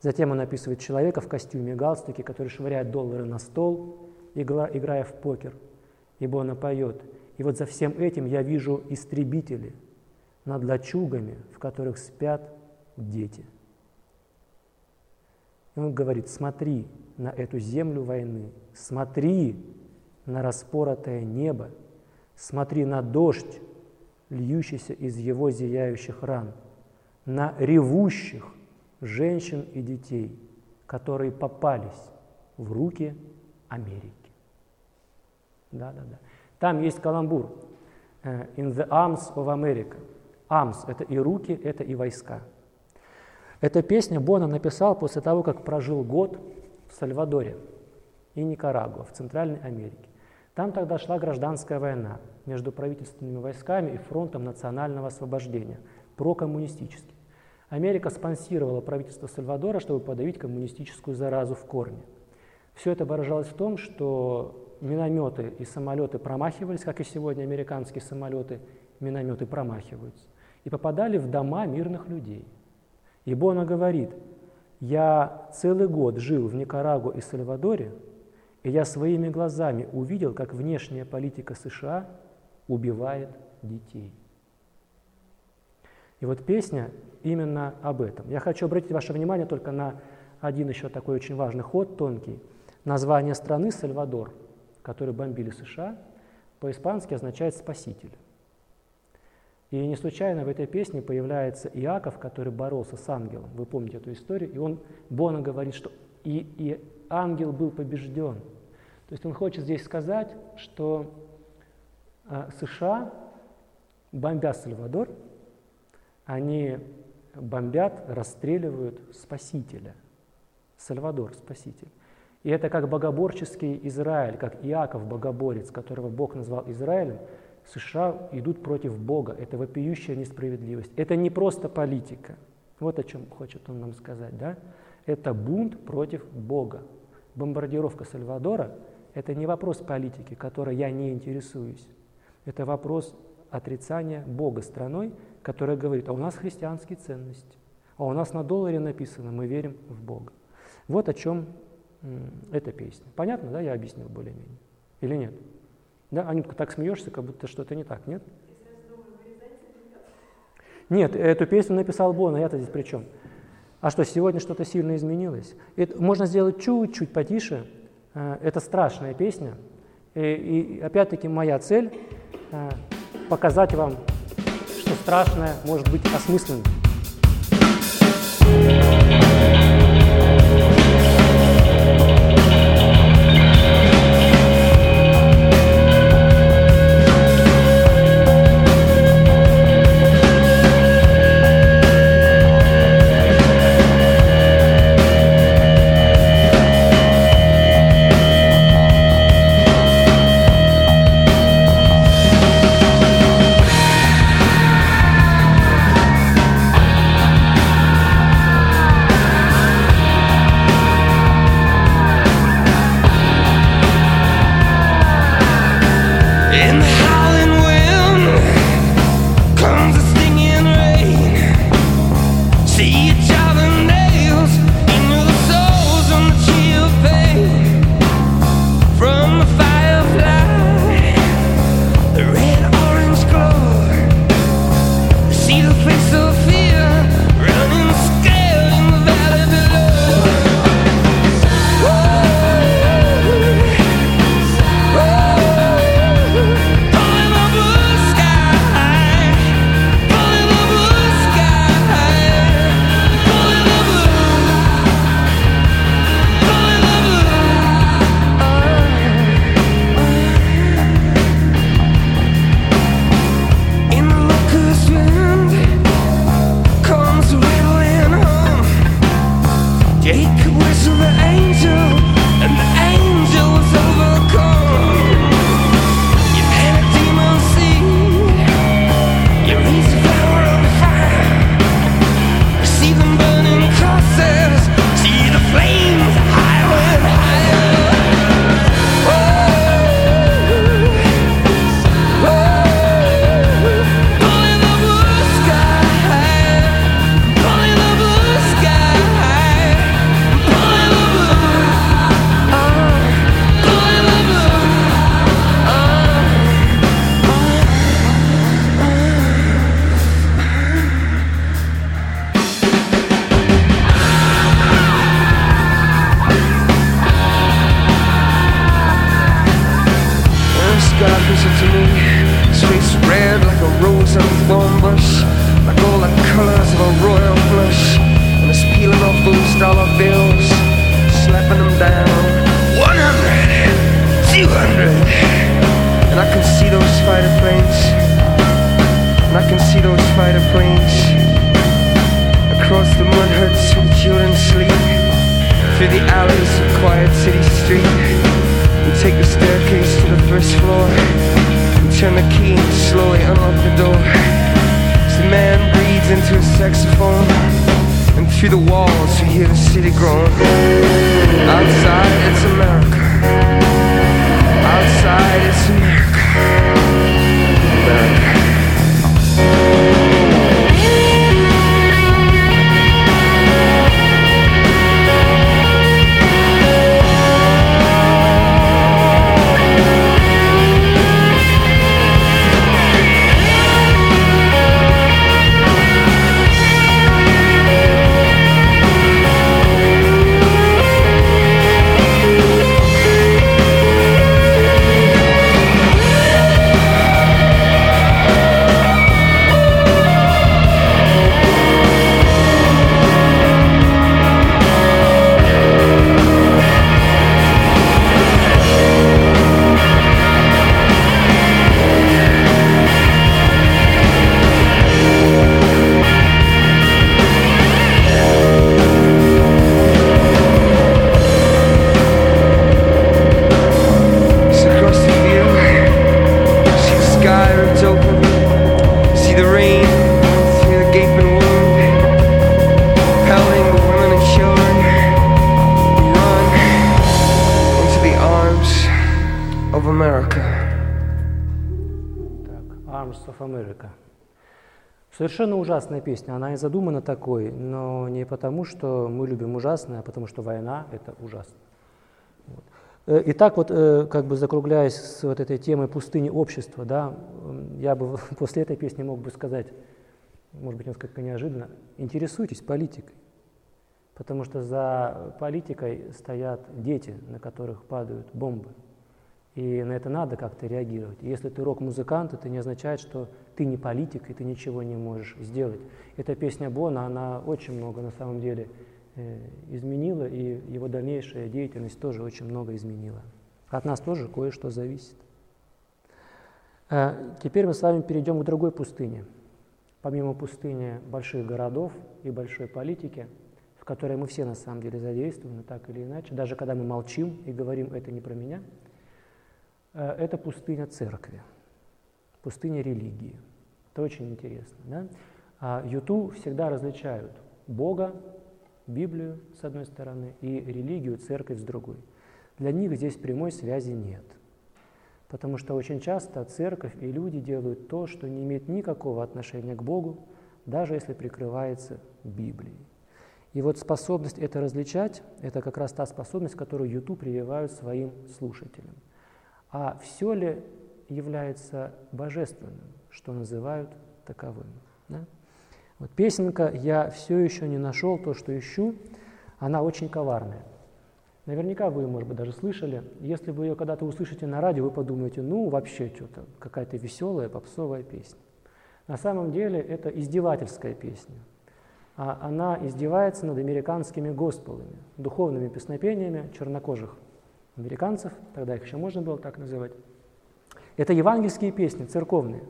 Затем он описывает человека в костюме и галстуке, который швыряет доллары на стол, игла, играя в покер, и Бона поет: и вот за всем этим я вижу истребители над лачугами, в которых спят дети. И он говорит: смотри на эту землю войны, смотри на распоротое небо, смотри на дождь, льющийся из его зияющих ран, на ревущих женщин и детей, которые попались в руки Америки. Да-да-да. Там есть каламбур «In the arms of America». «Армс» — это и руки, это и войска. Эту песню Бона написал после того, как прожил год в Сальвадоре и Никарагуа, в Центральной Америке. Там тогда шла гражданская война между правительственными войсками и фронтом национального освобождения, прокоммунистическим. Америка спонсировала правительство Сальвадора, чтобы подавить коммунистическую заразу в корне. Все это выражалось в том, что минометы и самолеты промахивались, как и сегодня американские самолеты, минометы промахиваются. И попадали в дома мирных людей. И Бона говорит: я целый год жил в Никарагуа и Сальвадоре, и я своими глазами увидел, как внешняя политика США убивает детей. И вот песня именно об этом. Я хочу обратить ваше внимание только на один еще такой очень важный ход, тонкий. Название страны Сальвадор, которую бомбили США, по-испански означает «спаситель». И не случайно в этой песне появляется Иаков, который боролся с ангелом. Вы помните эту историю? И он, Бона говорит, что и, и ангел был побежден. То есть он хочет здесь сказать, что э, США, бомбя Сальвадор, они бомбят, расстреливают спасителя. Сальвадор – спаситель. И это как богоборческий Израиль, как Иаков – богоборец, которого Бог назвал Израилем, США идут против Бога. Это вопиющая несправедливость. Это не просто политика. Вот о чем хочет он нам сказать, да? Это бунт против Бога. Бомбардировка Сальвадора – это не вопрос политики, которой я не интересуюсь. Это вопрос отрицания Бога страной, которая говорит: а у нас христианские ценности, а у нас на долларе написано: мы верим в Бога. Вот о чем м- эта песня. Понятно, да? Я объяснил более-менее. Или нет? Да, Анютка, так смеешься, как будто что-то не так, нет? Нет, эту песню написал Бона, я-то здесь при чем? А что, сегодня что-то сильно изменилось? Это можно сделать чуть-чуть потише. Это страшная песня. И, и опять-таки моя цель – показать вам, что страшное может быть осмысленным. See you. darkness it's me. Streets red like a rose on a thorn bush, like all the colors of a royal flush. And it's peeling off those dollar bills, slapping them down. One hundred, two hundred. And I can see those fighter planes. And I can see those fighter planes. Across the mud huts where children sleep. Through the alleys of quiet city street. We take the staircase to the first floor. We turn the key and slowly unlock the door. As the man breathes into his saxophone, and through the walls we hear the city groan. Outside it's America. Outside it's America. America. Совершенно ужасная песня, она и задумана такой, но не потому, что мы любим ужасное, а потому, что война – это ужасно. Вот. И так вот, как бы закругляясь с вот этой темой пустыни общества, да, я бы после этой песни мог бы сказать, может быть, несколько неожиданно, интересуйтесь политикой, потому что за политикой стоят дети, на которых падают бомбы. И на это надо как-то реагировать. И если ты рок-музыкант, это не означает, что ты не политик, и ты ничего не можешь сделать. Эта песня Бона, она очень много на самом деле э, изменила, и его дальнейшая деятельность тоже очень много изменила. От нас тоже кое-что зависит. Э, теперь мы с вами перейдем к другой пустыне. Помимо пустыни больших городов и большой политики, в которой мы все на самом деле задействованы, так или иначе, даже когда мы молчим и говорим «это не про меня», это пустыня церкви, пустыня религии. Это очень интересно. Да? ю ту всегда различают Бога, Библию с одной стороны, и религию, церковь с другой. Для них здесь прямой связи нет. Потому что очень часто церковь и люди делают то, что не имеет никакого отношения к Богу, даже если прикрывается Библией. И вот способность это различать, это как раз та способность, которую ю ту прививают своим слушателям. А все ли является божественным, что называют таковым? Да? Вот песенка «Я все еще не нашел то, что ищу», она очень коварная. Наверняка вы, может быть, даже слышали. Если вы ее когда-то услышите на радио, вы подумаете, ну, вообще что-то, какая-то веселая попсовая песня. На самом деле это издевательская песня. Она издевается над американскими госпелами, духовными песнопениями чернокожих американцев, тогда их еще можно было так называть. Это евангельские песни, церковные,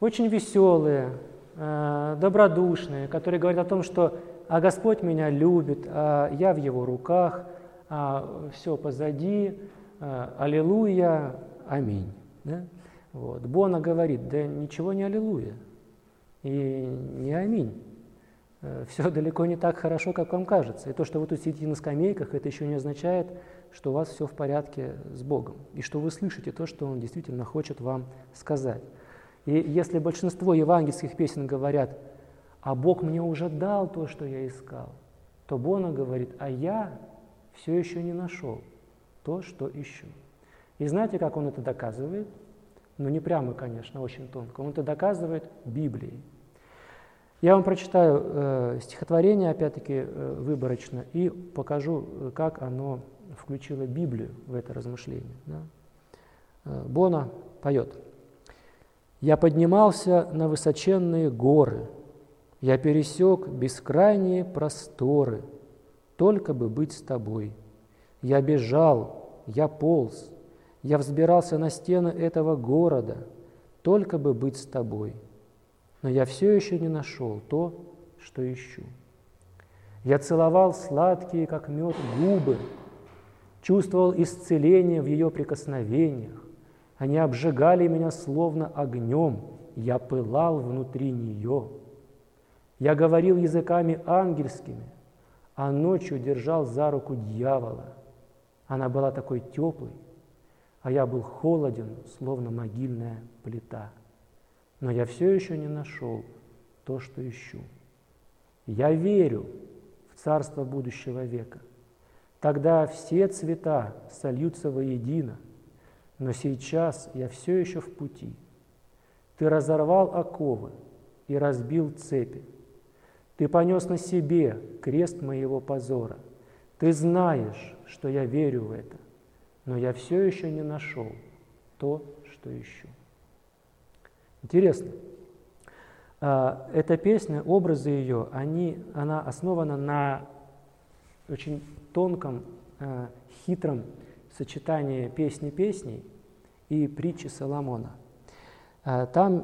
очень веселые, э, добродушные, которые говорят о том, что «а Господь меня любит, а я в Его руках, а все позади, а, аллилуйя, аминь». Да? Вот. Бона говорит, да ничего не аллилуйя и не аминь. Все далеко не так хорошо, как вам кажется. И то, что вы тут сидите на скамейках, это еще не означает, что у вас все в порядке с Богом, и что вы слышите то, что Он действительно хочет вам сказать. И если большинство евангельских песен говорят, «А Бог мне уже дал то, что я искал», то Бона говорит, «А я все еще не нашел то, что ищу». И знаете, как он это доказывает? Ну, не прямо, конечно, очень тонко. Он это доказывает Библией. Я вам прочитаю э, стихотворение, опять-таки, э, выборочно, и покажу, как оно включило Библию в это размышление. Да? Бона поет. «Я поднимался на высоченные горы, я пересек бескрайние просторы, только бы быть с тобой. Я бежал, я полз, я взбирался на стены этого города, только бы быть с тобой. Но я все еще не нашел то, что ищу. Я целовал сладкие, как мед, губы, чувствовал исцеление в ее прикосновениях. Они обжигали меня словно огнем, я пылал внутри нее. Я говорил языками ангельскими, а ночью держал за руку дьявола. Она была такой теплой, а я был холоден, словно могильная плита. Но я все еще не нашел то, что ищу. Я верю в царство будущего века. Тогда все цвета сольются воедино, но сейчас я все еще в пути. Ты разорвал оковы и разбил цепи. Ты понес на себе крест моего позора. Ты знаешь, что я верю в это, но я все еще не нашел то, что ищу». Интересно. Эта песня, образы ее, они, она основана на очень тонком, хитром сочетании песни песней и притчи Соломона. Там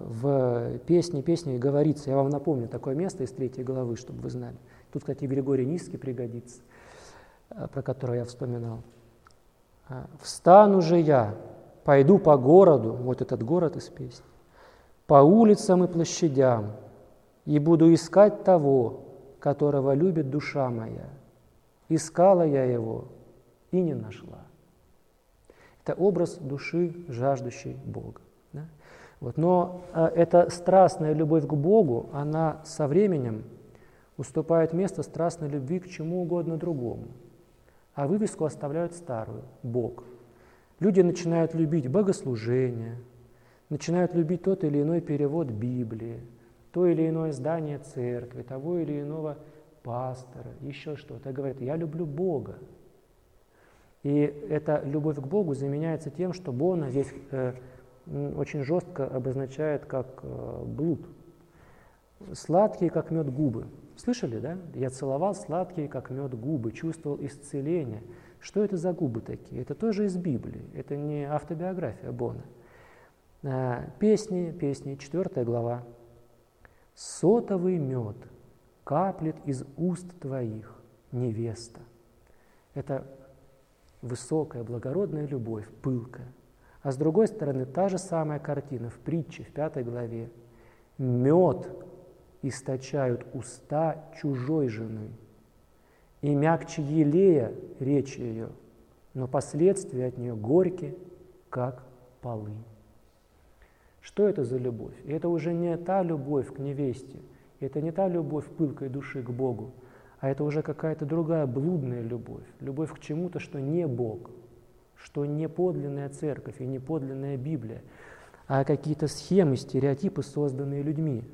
в песне песней говорится, я вам напомню такое место из третьей главы, чтобы вы знали. Тут, кстати, Григорий Низкий пригодится, про которого я вспоминал. «Встану же я, пойду по городу», вот этот город из песни, «по улицам и площадям, и буду искать того, которого любит душа моя. Искала я его и не нашла». Это образ души, жаждущей Бога. Да? Вот. Но а, эта страстная любовь к Богу, она со временем уступает место страстной любви к чему угодно другому. А вывеску оставляют старую – Бог. Люди начинают любить богослужение, начинают любить тот или иной перевод Библии, то или иное здание церкви, того или иного пастора, еще что-то. Говорят, я люблю Бога. И эта любовь к Богу заменяется тем, что Бона здесь э, очень жестко обозначает как э, блуд. Сладкие, как мед, губы. Слышали, да? Я целовал сладкие, как мед, губы, чувствовал исцеление. Что это за губы такие? Это тоже из Библии, это не автобиография Бона. Э, песни, песни, четвертая глава. «Сотовый мед каплет из уст твоих, невеста». Это высокая, благородная любовь, пылкая. А с другой стороны, та же самая картина в притче, в пятой главе. «Мед источают уста чужой жены, и мягче елея речь ее, но последствия от нее горьки, как полынь». Что это за любовь? И это уже не та любовь к невесте, это не та любовь пылкой души к Богу, а это уже какая-то другая блудная любовь, любовь к чему-то, что не Бог, что не подлинная церковь и не подлинная Библия, а какие-то схемы, стереотипы, созданные людьми.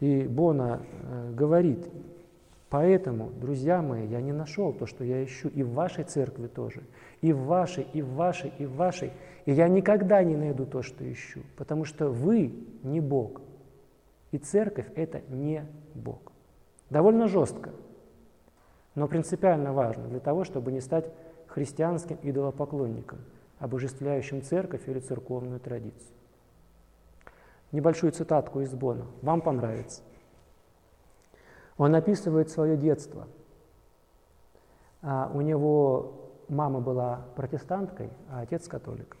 И Бона э, говорит, поэтому, друзья мои, я не нашел то, что я ищу, и в вашей церкви тоже, и в вашей, и в вашей, и в вашей, и я никогда не найду то, что ищу, потому что вы не Бог, и церковь – это не Бог. Довольно жестко. Но принципиально важно для того, чтобы не стать христианским идолопоклонником, обожествляющим церковь или церковную традицию. Небольшую цитатку из Бона. Вам понравится. Он описывает свое детство. А у него мама была протестанткой, а отец католик.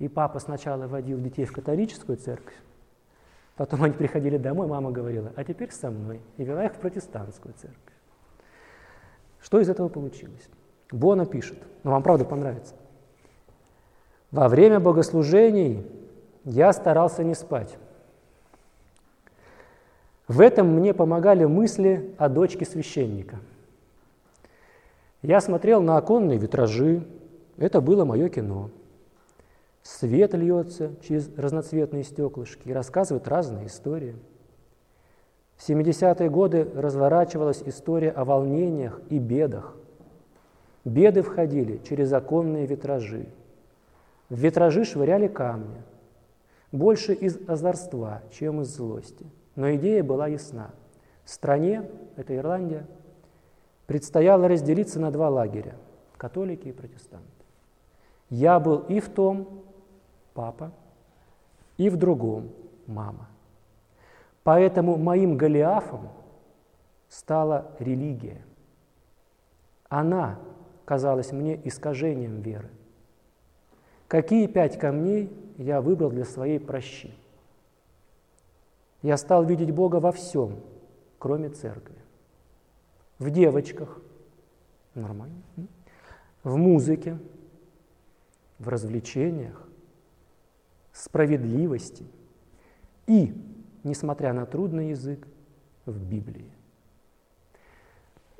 И папа сначала водил детей в католическую церковь, потом они приходили домой, мама говорила, а теперь со мной, и вела их в протестантскую церковь. Что из этого получилось? Бона пишет, но вам правда понравится. «Во время богослужений я старался не спать. В этом мне помогали мысли о дочке священника. Я смотрел на оконные витражи, это было мое кино. Свет льется через разноцветные стеклышки и рассказывает разные истории. В семидесятые годы разворачивалась история о волнениях и бедах. Беды входили через оконные витражи. В витражи швыряли камни, больше из озорства, чем из злости. Но идея была ясна. В стране, это Ирландия, предстояло разделиться на два лагеря – католики и протестанты. Я был и в том – папа, и в другом – мама. Поэтому моим Голиафом стала религия. Она казалась мне искажением веры. Какие пять камней я выбрал для своей прощи? Я стал видеть Бога во всем, кроме церкви. В девочках, нормально, в музыке, в развлечениях, справедливости и, несмотря на трудный язык, в Библии.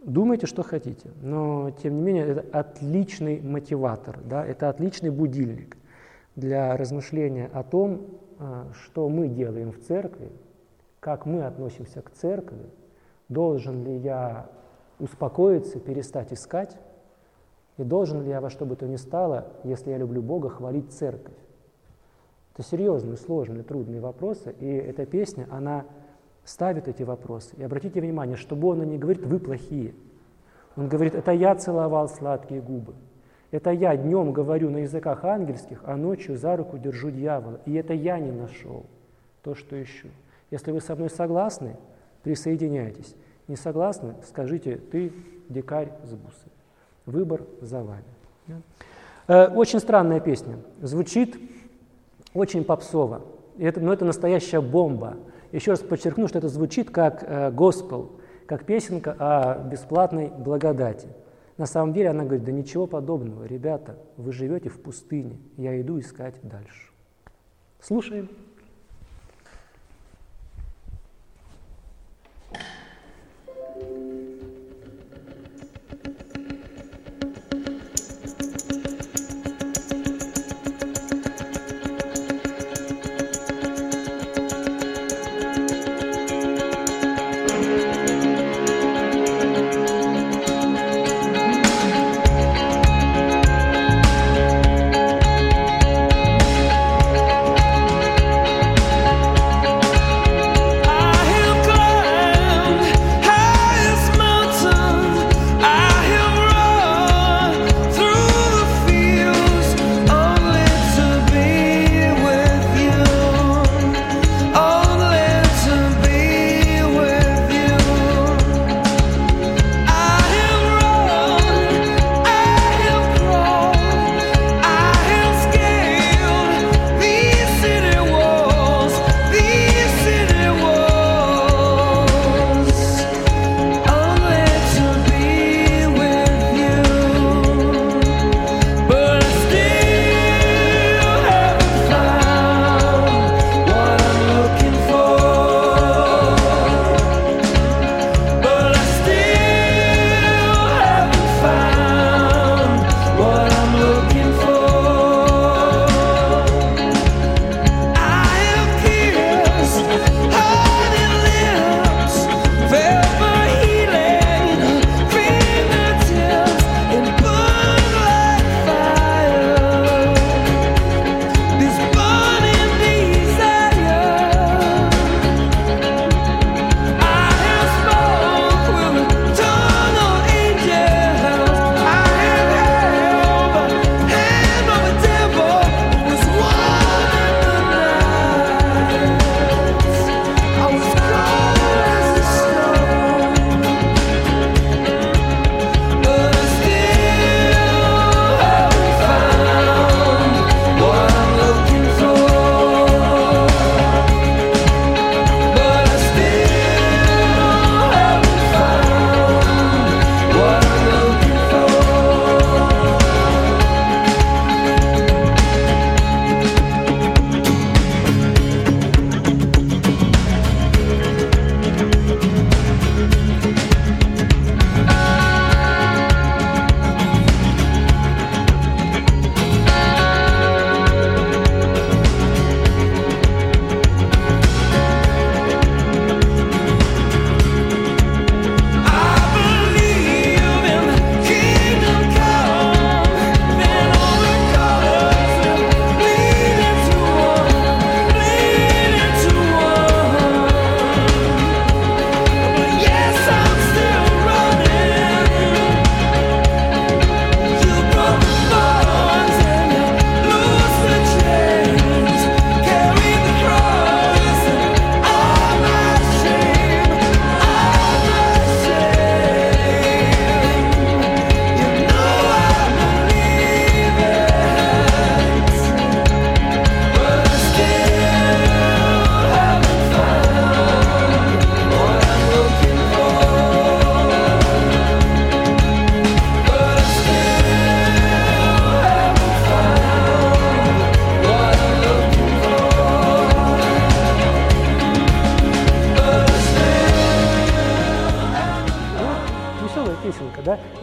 Думайте, что хотите, но, тем не менее, это отличный мотиватор, да, это отличный будильник для размышления о том, что мы делаем в церкви, как мы относимся к церкви, должен ли я успокоиться, перестать искать, и должен ли я во что бы то ни стало, если я люблю Бога, хвалить церковь. Это серьезные, сложные, трудные вопросы, и эта песня, она ставит эти вопросы. И обратите внимание, что Бона не говорит «вы плохие». Он говорит «это я целовал сладкие губы», «это я днем говорю на языках ангельских, а ночью за руку держу дьявола, и это я не нашел то, что ищу». Если вы со мной согласны, присоединяйтесь. Не согласны, скажите «ты дикарь с бусами». Выбор за вами. Yeah. Очень странная песня. Звучит очень попсово. Это, но это настоящая бомба. Еще раз подчеркну, что это звучит как госпел, э, как песенка о бесплатной благодати. На самом деле она говорит, да ничего подобного, ребята, вы живете в пустыне, я иду искать дальше. Слушаем.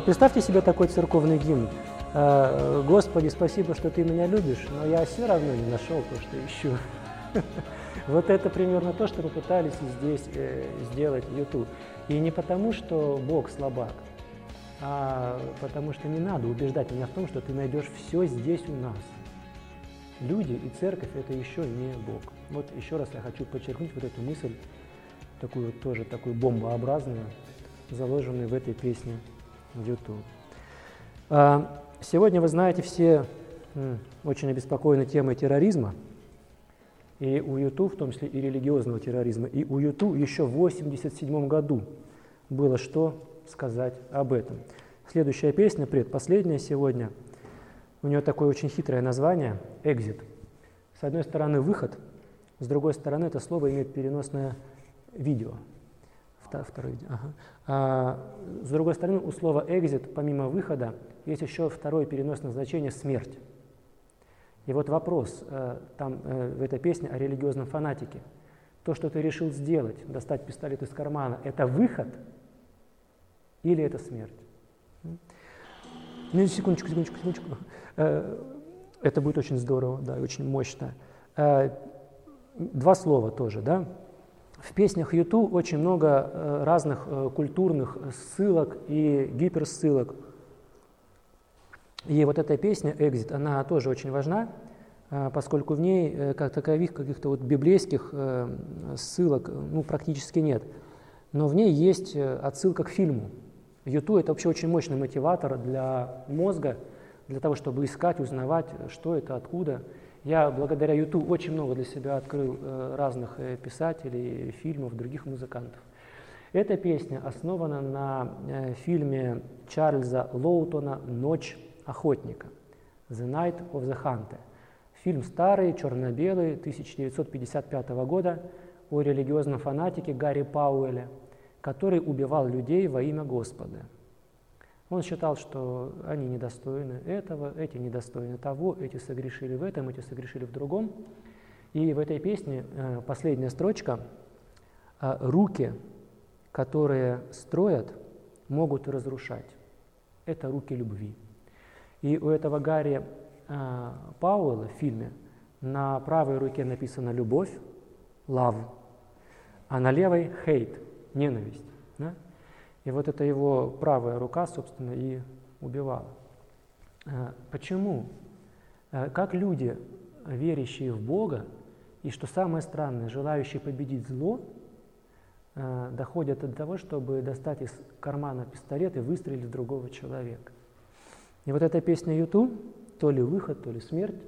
Представьте себе такой церковный гимн. «Господи, спасибо, что ты меня любишь, но я все равно не нашел то, что ищу». Вот это примерно то, что мы пытались здесь сделать в ю ту. И не потому, что Бог слабак, а потому что не надо убеждать меня в том, что ты найдешь все здесь у нас. Люди и церковь – это еще не Бог. Вот еще раз я хочу подчеркнуть вот эту мысль, такую тоже такую бомбообразную, заложенную в этой песне ю ту. Сегодня, вы знаете, все очень обеспокоены темой терроризма, и у ю ту, в том числе и религиозного терроризма, и у ю ту еще в восемьдесят седьмом году было что сказать об этом. Следующая песня, предпоследняя сегодня, у нее такое очень хитрое название – «Экзит». С одной стороны – выход, с другой стороны – это слово имеет переносное видео. Второе видео. Ага. А, с другой стороны, у слова «экзит», помимо выхода, есть еще второе переносное значение – смерть. И вот вопрос э, там э, в этой песне о религиозном фанатике. То, что ты решил сделать, достать пистолет из кармана, это выход или это смерть? Ну, секундочку, секундочку, секундочку. Э, это будет очень здорово, да, очень мощно. Э, два слова тоже, да? В песнях ю ту очень много э, разных э, культурных ссылок и гиперссылок. И вот эта песня «Экзит», она тоже очень важна, поскольку в ней как таковых каких-то вот библейских ссылок ну, практически нет. Но в ней есть отсылка к фильму. ю ту — это вообще очень мощный мотиватор для мозга, для того, чтобы искать, узнавать, что это, откуда. Я благодаря ю ту очень много для себя открыл разных писателей, фильмов, других музыкантов. Эта песня основана на фильме Чарльза Лоутона «Ночь охотника» «The Night of the Hunter». Фильм старый, черно-белый, тысяча девятьсот пятьдесят пятого года, о религиозном фанатике Гарри Пауэле, который убивал людей во имя Господа. Он считал, что они недостойны этого, эти недостойны того, эти согрешили в этом, эти согрешили в другом. И в этой песне э, последняя строчка э, «Руки, которые строят, могут разрушать». Это руки любви. И у этого Гарри э, Пауэлла в фильме на правой руке написано «любовь», «love», а на левой «hate», «ненависть». Да? И вот это его правая рука, собственно, и убивала. Э, почему? Э, как люди, верящие в Бога, и, что самое странное, желающие победить зло, э, доходят до того, чтобы достать из кармана пистолет и выстрелить в другого человека? И вот эта песня ю ту, то ли выход, то ли смерть,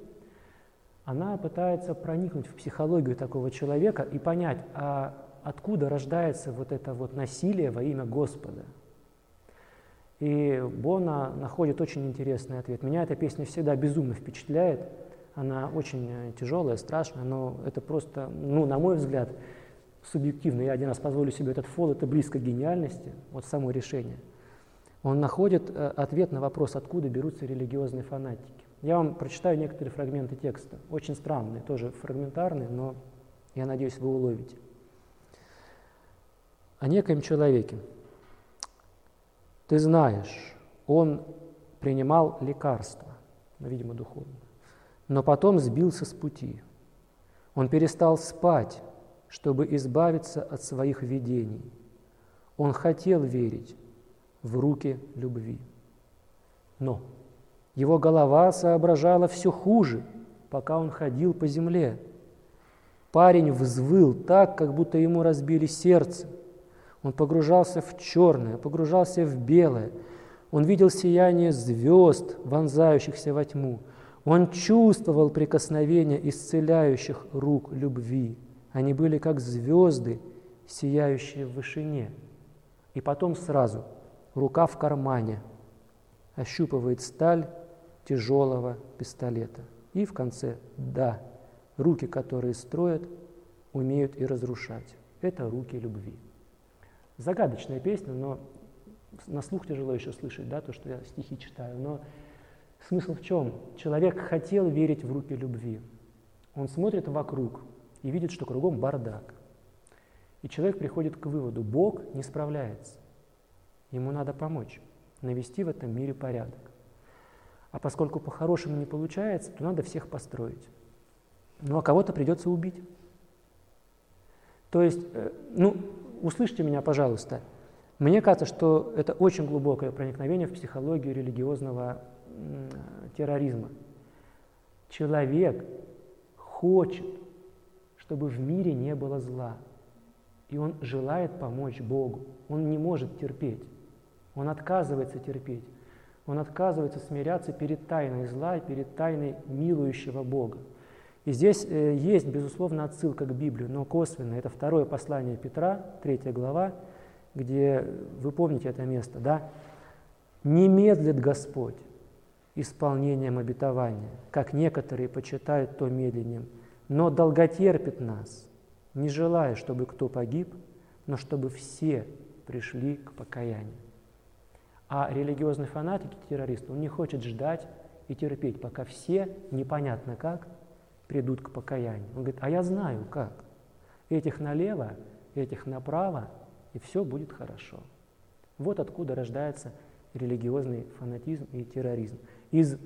она пытается проникнуть в психологию такого человека и понять, а откуда рождается вот это вот насилие во имя Господа. И Бона находит очень интересный ответ. Меня эта песня всегда безумно впечатляет. Она очень тяжелая, страшная, но это просто, ну, на мой взгляд, субъективно. Я один раз позволю себе этот фол, это близко к гениальности, вот само решение. Он находит ответ на вопрос, откуда берутся религиозные фанатики. Я вам прочитаю некоторые фрагменты текста, очень странные, тоже фрагментарные, но я надеюсь, вы уловите. О некоем человеке. Ты знаешь, он принимал лекарства, видимо, духовные, но потом сбился с пути. Он перестал спать, чтобы избавиться от своих видений. Он хотел верить в руки любви. Но его голова соображала все хуже, пока он ходил по земле. Парень взвыл так, как будто ему разбили сердце. Он погружался в черное, погружался в белое. Он видел сияние звезд, вонзающихся во тьму. Он чувствовал прикосновение исцеляющих рук любви. Они были как звезды, сияющие в вышине. И потом сразу рука в кармане, ощупывает сталь тяжелого пистолета. И в конце «да», руки, которые строят, умеют и разрушать. Это руки любви. Загадочная песня, но на слух тяжело еще слышать, да, то, что я стихи читаю. Но смысл в чем? Человек хотел верить в руки любви. Он смотрит вокруг и видит, что кругом бардак. И человек приходит к выводу: Бог не справляется. Ему надо помочь. навести в этом мире порядок. А поскольку по-хорошему не получается, то надо всех построить. Ну, а кого-то придется убить. То есть, ну, услышьте меня, пожалуйста. Мне кажется, что это очень глубокое проникновение в психологию религиозного терроризма. Человек хочет, чтобы в мире не было зла. И он желает помочь Богу. Он не может терпеть. Он отказывается терпеть. Он отказывается смиряться перед тайной зла и перед тайной милующего Бога. И здесь э, есть, безусловно, отсылка к Библии, но косвенно. Это второе послание Петра, третья глава, где, вы помните это место, да? «Не медлит Господь исполнением обетования, как некоторые почитают то медленным, но долготерпит нас, не желая, чтобы кто погиб, но чтобы все пришли к покаянию». А религиозный фанатик, террорист, он не хочет ждать и терпеть, пока все, непонятно как, придут к покаянию. Он говорит, а я знаю как. Этих налево, этих направо, и все будет хорошо. Вот откуда рождается религиозный фанатизм и терроризм. Из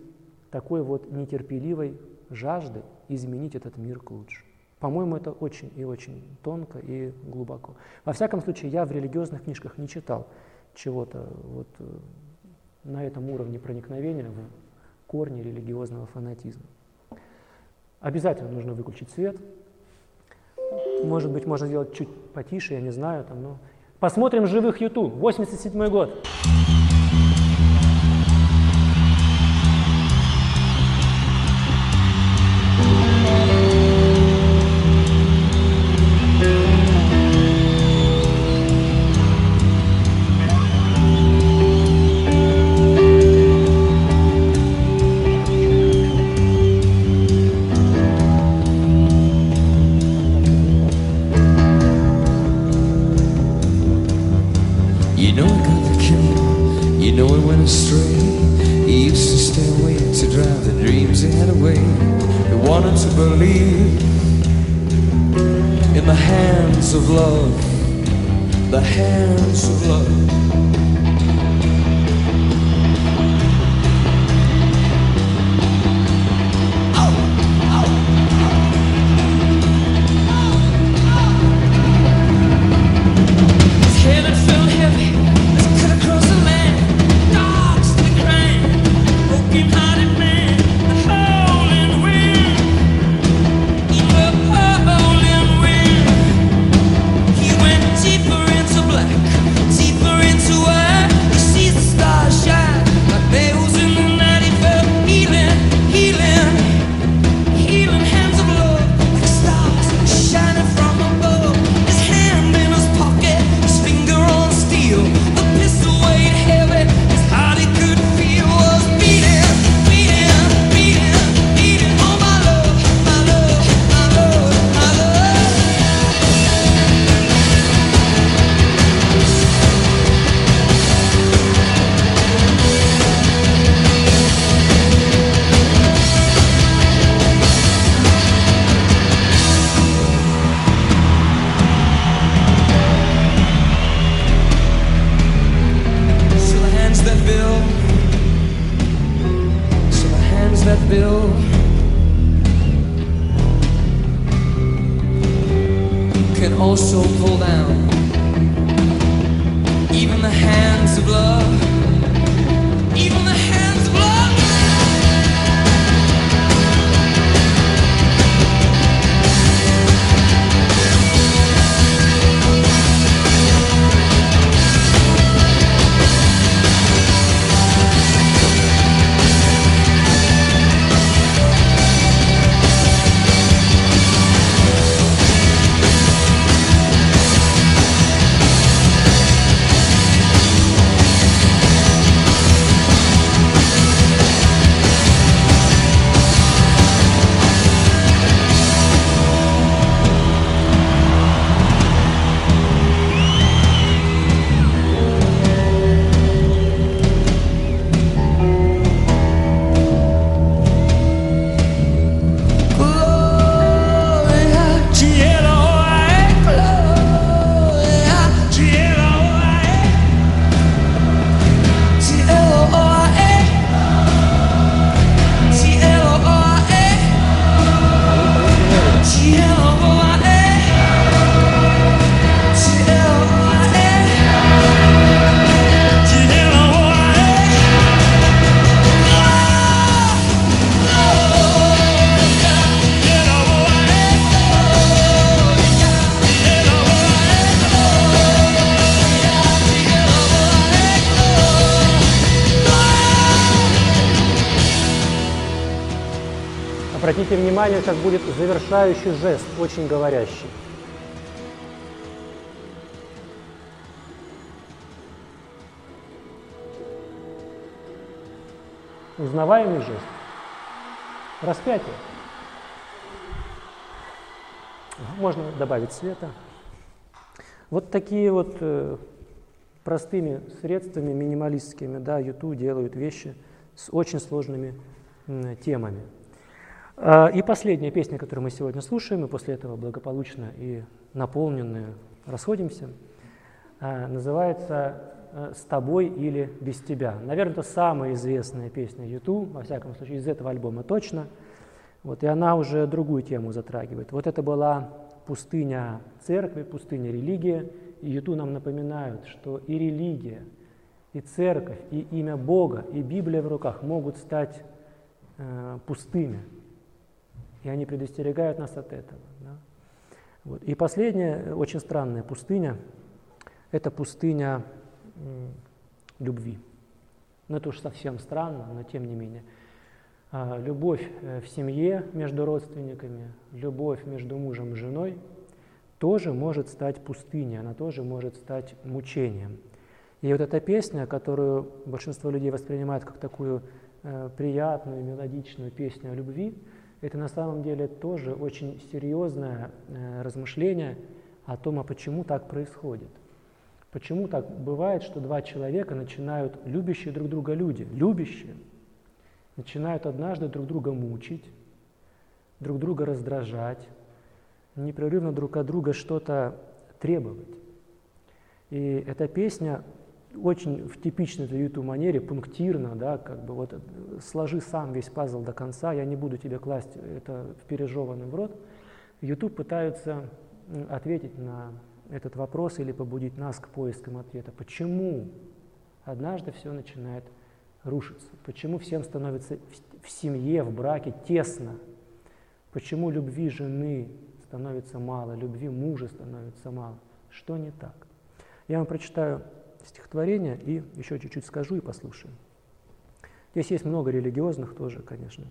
такой вот нетерпеливой жажды изменить этот мир к лучшему. По-моему, это очень и очень тонко и глубоко. Во всяком случае, я в религиозных книжках не читал чего-то вот на этом уровне проникновения в корни религиозного фанатизма. Обязательно нужно выключить свет. Может быть, можно сделать чуть потише, я не знаю. Там, но... Посмотрим живых ю ту, восемьдесят седьмой год. Обратите внимание, сейчас будет завершающий жест, очень говорящий. Узнаваемый жест. Распятие. Можно добавить света. Вот такие вот э, простыми средствами, минималистскими, да, ю ту делают вещи с очень сложными э, темами. Э, и последняя песня, которую мы сегодня слушаем, и после этого благополучно и наполненную расходимся, э, называется «С тобой или без тебя». Наверное, это самая известная песня ю ту, во всяком случае, из этого альбома точно. Вот, и она уже другую тему затрагивает. Вот это была пустыня церкви, пустыня религии. И ю ту нам напоминают, что и религия, и церковь, и имя Бога, и Библия в руках могут стать э, пустыми. И они предостерегают нас от этого. Да? Вот. И последняя, очень странная пустыня, это пустыня любви. Ну, это уж совсем странно, но тем не менее. Любовь в семье между родственниками, любовь между мужем и женой тоже может стать пустыней, она тоже может стать мучением. И вот эта песня, которую большинство людей воспринимает как такую э, приятную, мелодичную песню о любви, это на самом деле тоже очень серьезное э, размышление о том, а почему так происходит. Почему так бывает, что два человека начинают, любящие друг друга люди, любящие, начинают однажды друг друга мучить, друг друга раздражать, непрерывно друг от друга что-то требовать. И эта песня очень в типичной для ю ту манере, пунктирно, да, как бы вот сложи сам весь пазл до конца, я не буду тебе класть это в пережеванный в рот. ю ту пытаются ответить на этот вопрос или побудить нас к поискам ответа. Почему однажды все начинает рушиться? Почему всем становится в семье, в браке тесно? Почему любви жены становится мало, любви мужа становится мало? Что не так? Я вам прочитаю стихотворение и еще чуть-чуть скажу и послушаем. Здесь есть много религиозных тоже, конечно,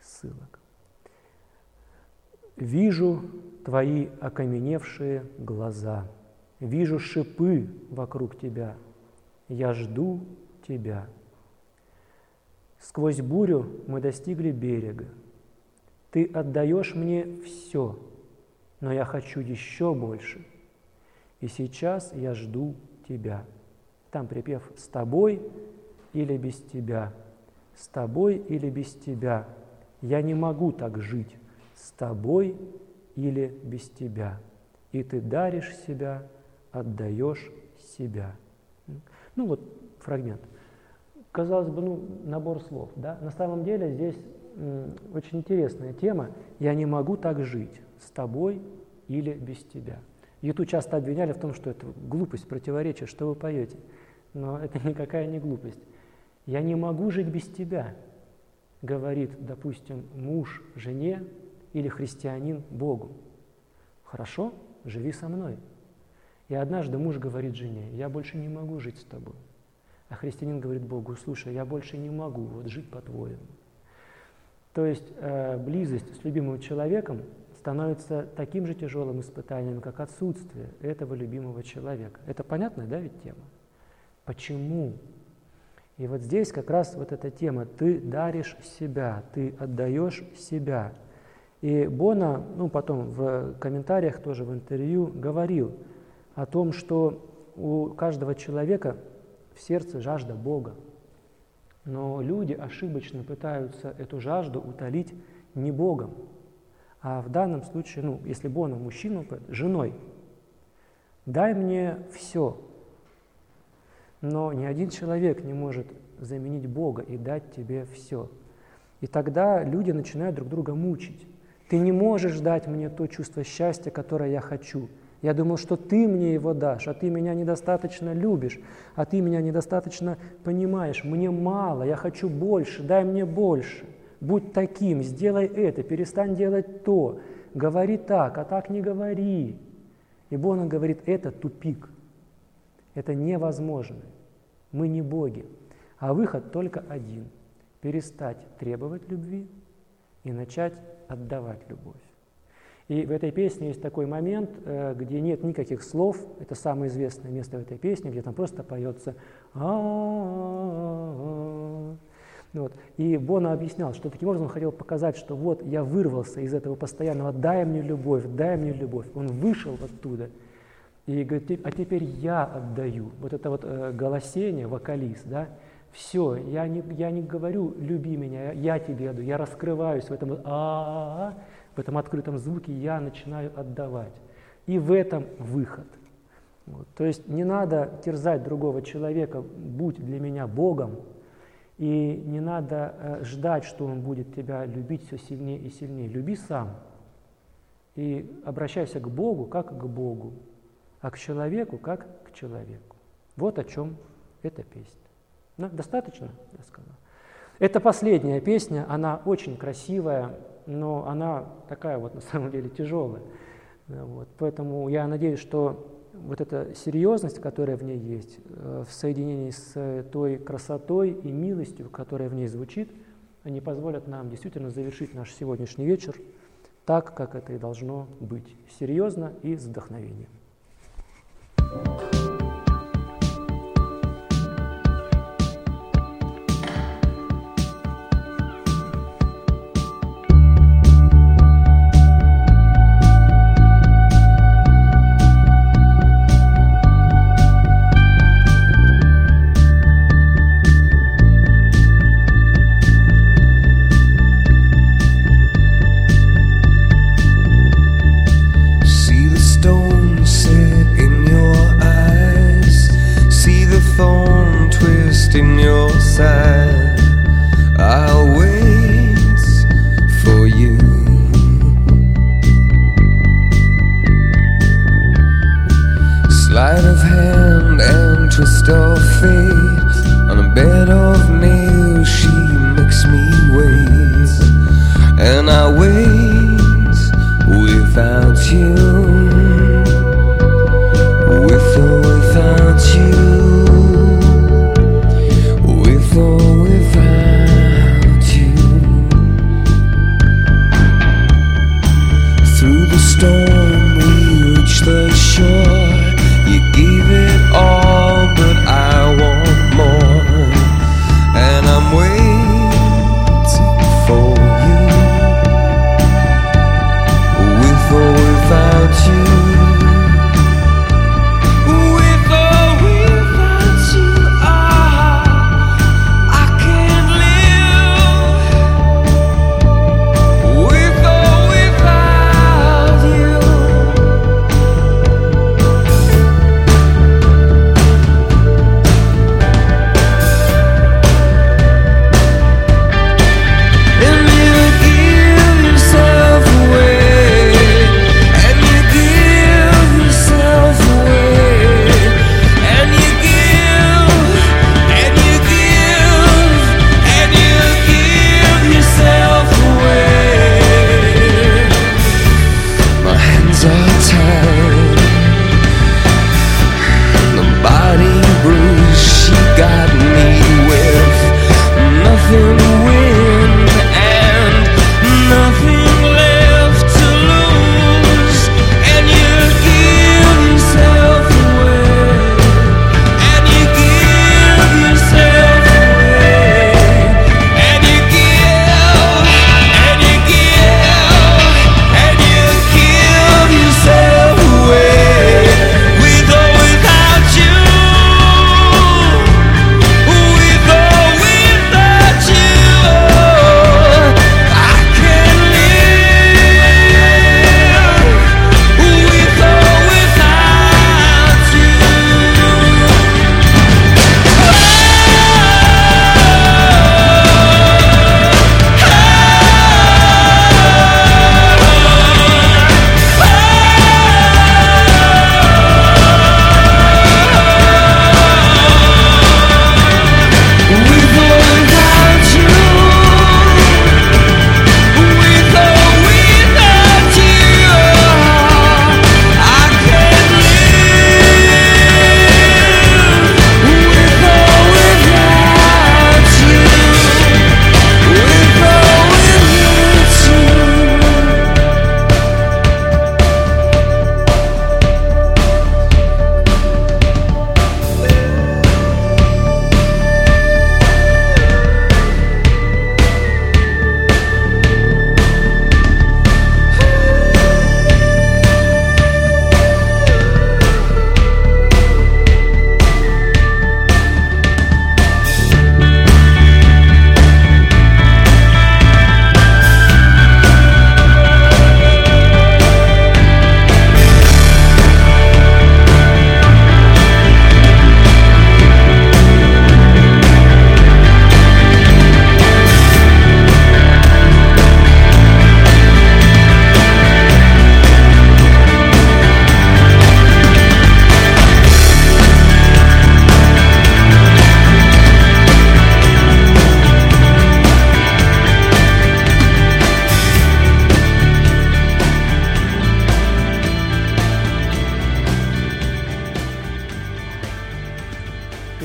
ссылок. «Вижу твои окаменевшие глаза, вижу шипы вокруг тебя, я жду тебя. Сквозь бурю мы достигли берега, ты отдаешь мне все, но я хочу еще больше, и сейчас я жду тебя». Там припев «С тобой или без тебя, с тобой или без тебя, я не могу так жить, с тобой или без тебя, и ты даришь себя, отдаешь себя». Ну вот фрагмент. Казалось бы, ну, набор слов, да? На самом деле здесь м, очень интересная тема. Я не могу так жить, с тобой или без тебя. ю ту часто обвиняли в том, что это глупость, противоречие, что вы поете. Но это никакая не глупость. Я не могу жить без тебя, говорит, допустим, муж жене, или христианин Богу. Хорошо, живи со мной. И однажды муж говорит жене, я больше не могу жить с тобой. А христианин говорит Богу, слушай, я больше не могу вот жить по-твоему. То есть э, близость с любимым человеком становится таким же тяжелым испытанием, как отсутствие этого любимого человека. Это понятная, да, ведь тема? Почему? И вот здесь как раз вот эта тема, ты даришь себя, ты отдаешь себя. И Бона, ну, потом в комментариях, тоже в интервью, говорил о том, что у каждого человека в сердце жажда Бога. Но люди ошибочно пытаются эту жажду утолить не Богом, а в данном случае, ну, если Бона мужчину, женой. «Дай мне все». Но ни один человек не может заменить Бога и дать тебе все. И тогда люди начинают друг друга мучить. Ты не можешь дать мне то чувство счастья, которое я хочу. Я думал, что ты мне его дашь, а ты меня недостаточно любишь, а ты меня недостаточно понимаешь. Мне мало, я хочу больше, дай мне больше. Будь таким, сделай это, перестань делать то. Говори так, а так не говори. И Бона говорит, это тупик, это невозможно. Мы не боги. А выход только один – перестать требовать любви и начать отдавать любовь. И в этой песне есть такой момент, где нет никаких слов. Это самое известное место в этой песне, где там просто поется «А-а-а-а». Вот. И Бона объяснял, что таким образом он хотел показать, что вот я вырвался из этого постоянного «дай мне любовь, дай мне любовь». Он вышел оттуда и говорит: а теперь я отдаю. Вот это вот голосение, вокалист, да? Все, я не, я не говорю «люби меня», я тебе отдаю, я раскрываюсь в этом «а-а-а», в этом открытом звуке я начинаю отдавать. И в этом выход. Вот. То есть не надо терзать другого человека, будь для меня Богом, и не надо э, ждать, что он будет тебя любить все сильнее и сильнее. Люби сам. И обращайся к Богу как к Богу, а к человеку как к человеку. Вот о чем эта песня. Ну, достаточно, я сказал. Это последняя песня, она очень красивая, но она такая вот на самом деле тяжелая. Вот. Поэтому я надеюсь, что вот эта серьезность, которая в ней есть, в соединении с той красотой и милостью, которая в ней звучит, они позволят нам действительно завершить наш сегодняшний вечер так, как это и должно быть, серьезно и с вдохновением.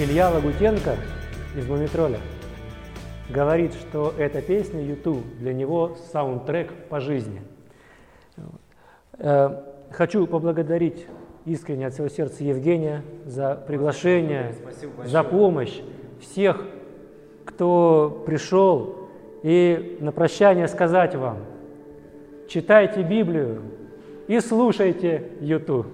Илья Лагутенко из Мумитроля говорит, что эта песня ю ту для него саундтрек по жизни. Хочу поблагодарить искренне от всего сердца Евгения за приглашение, за помощь всех, кто пришел. И на прощание сказать вам: читайте Библию и слушайте ю ту.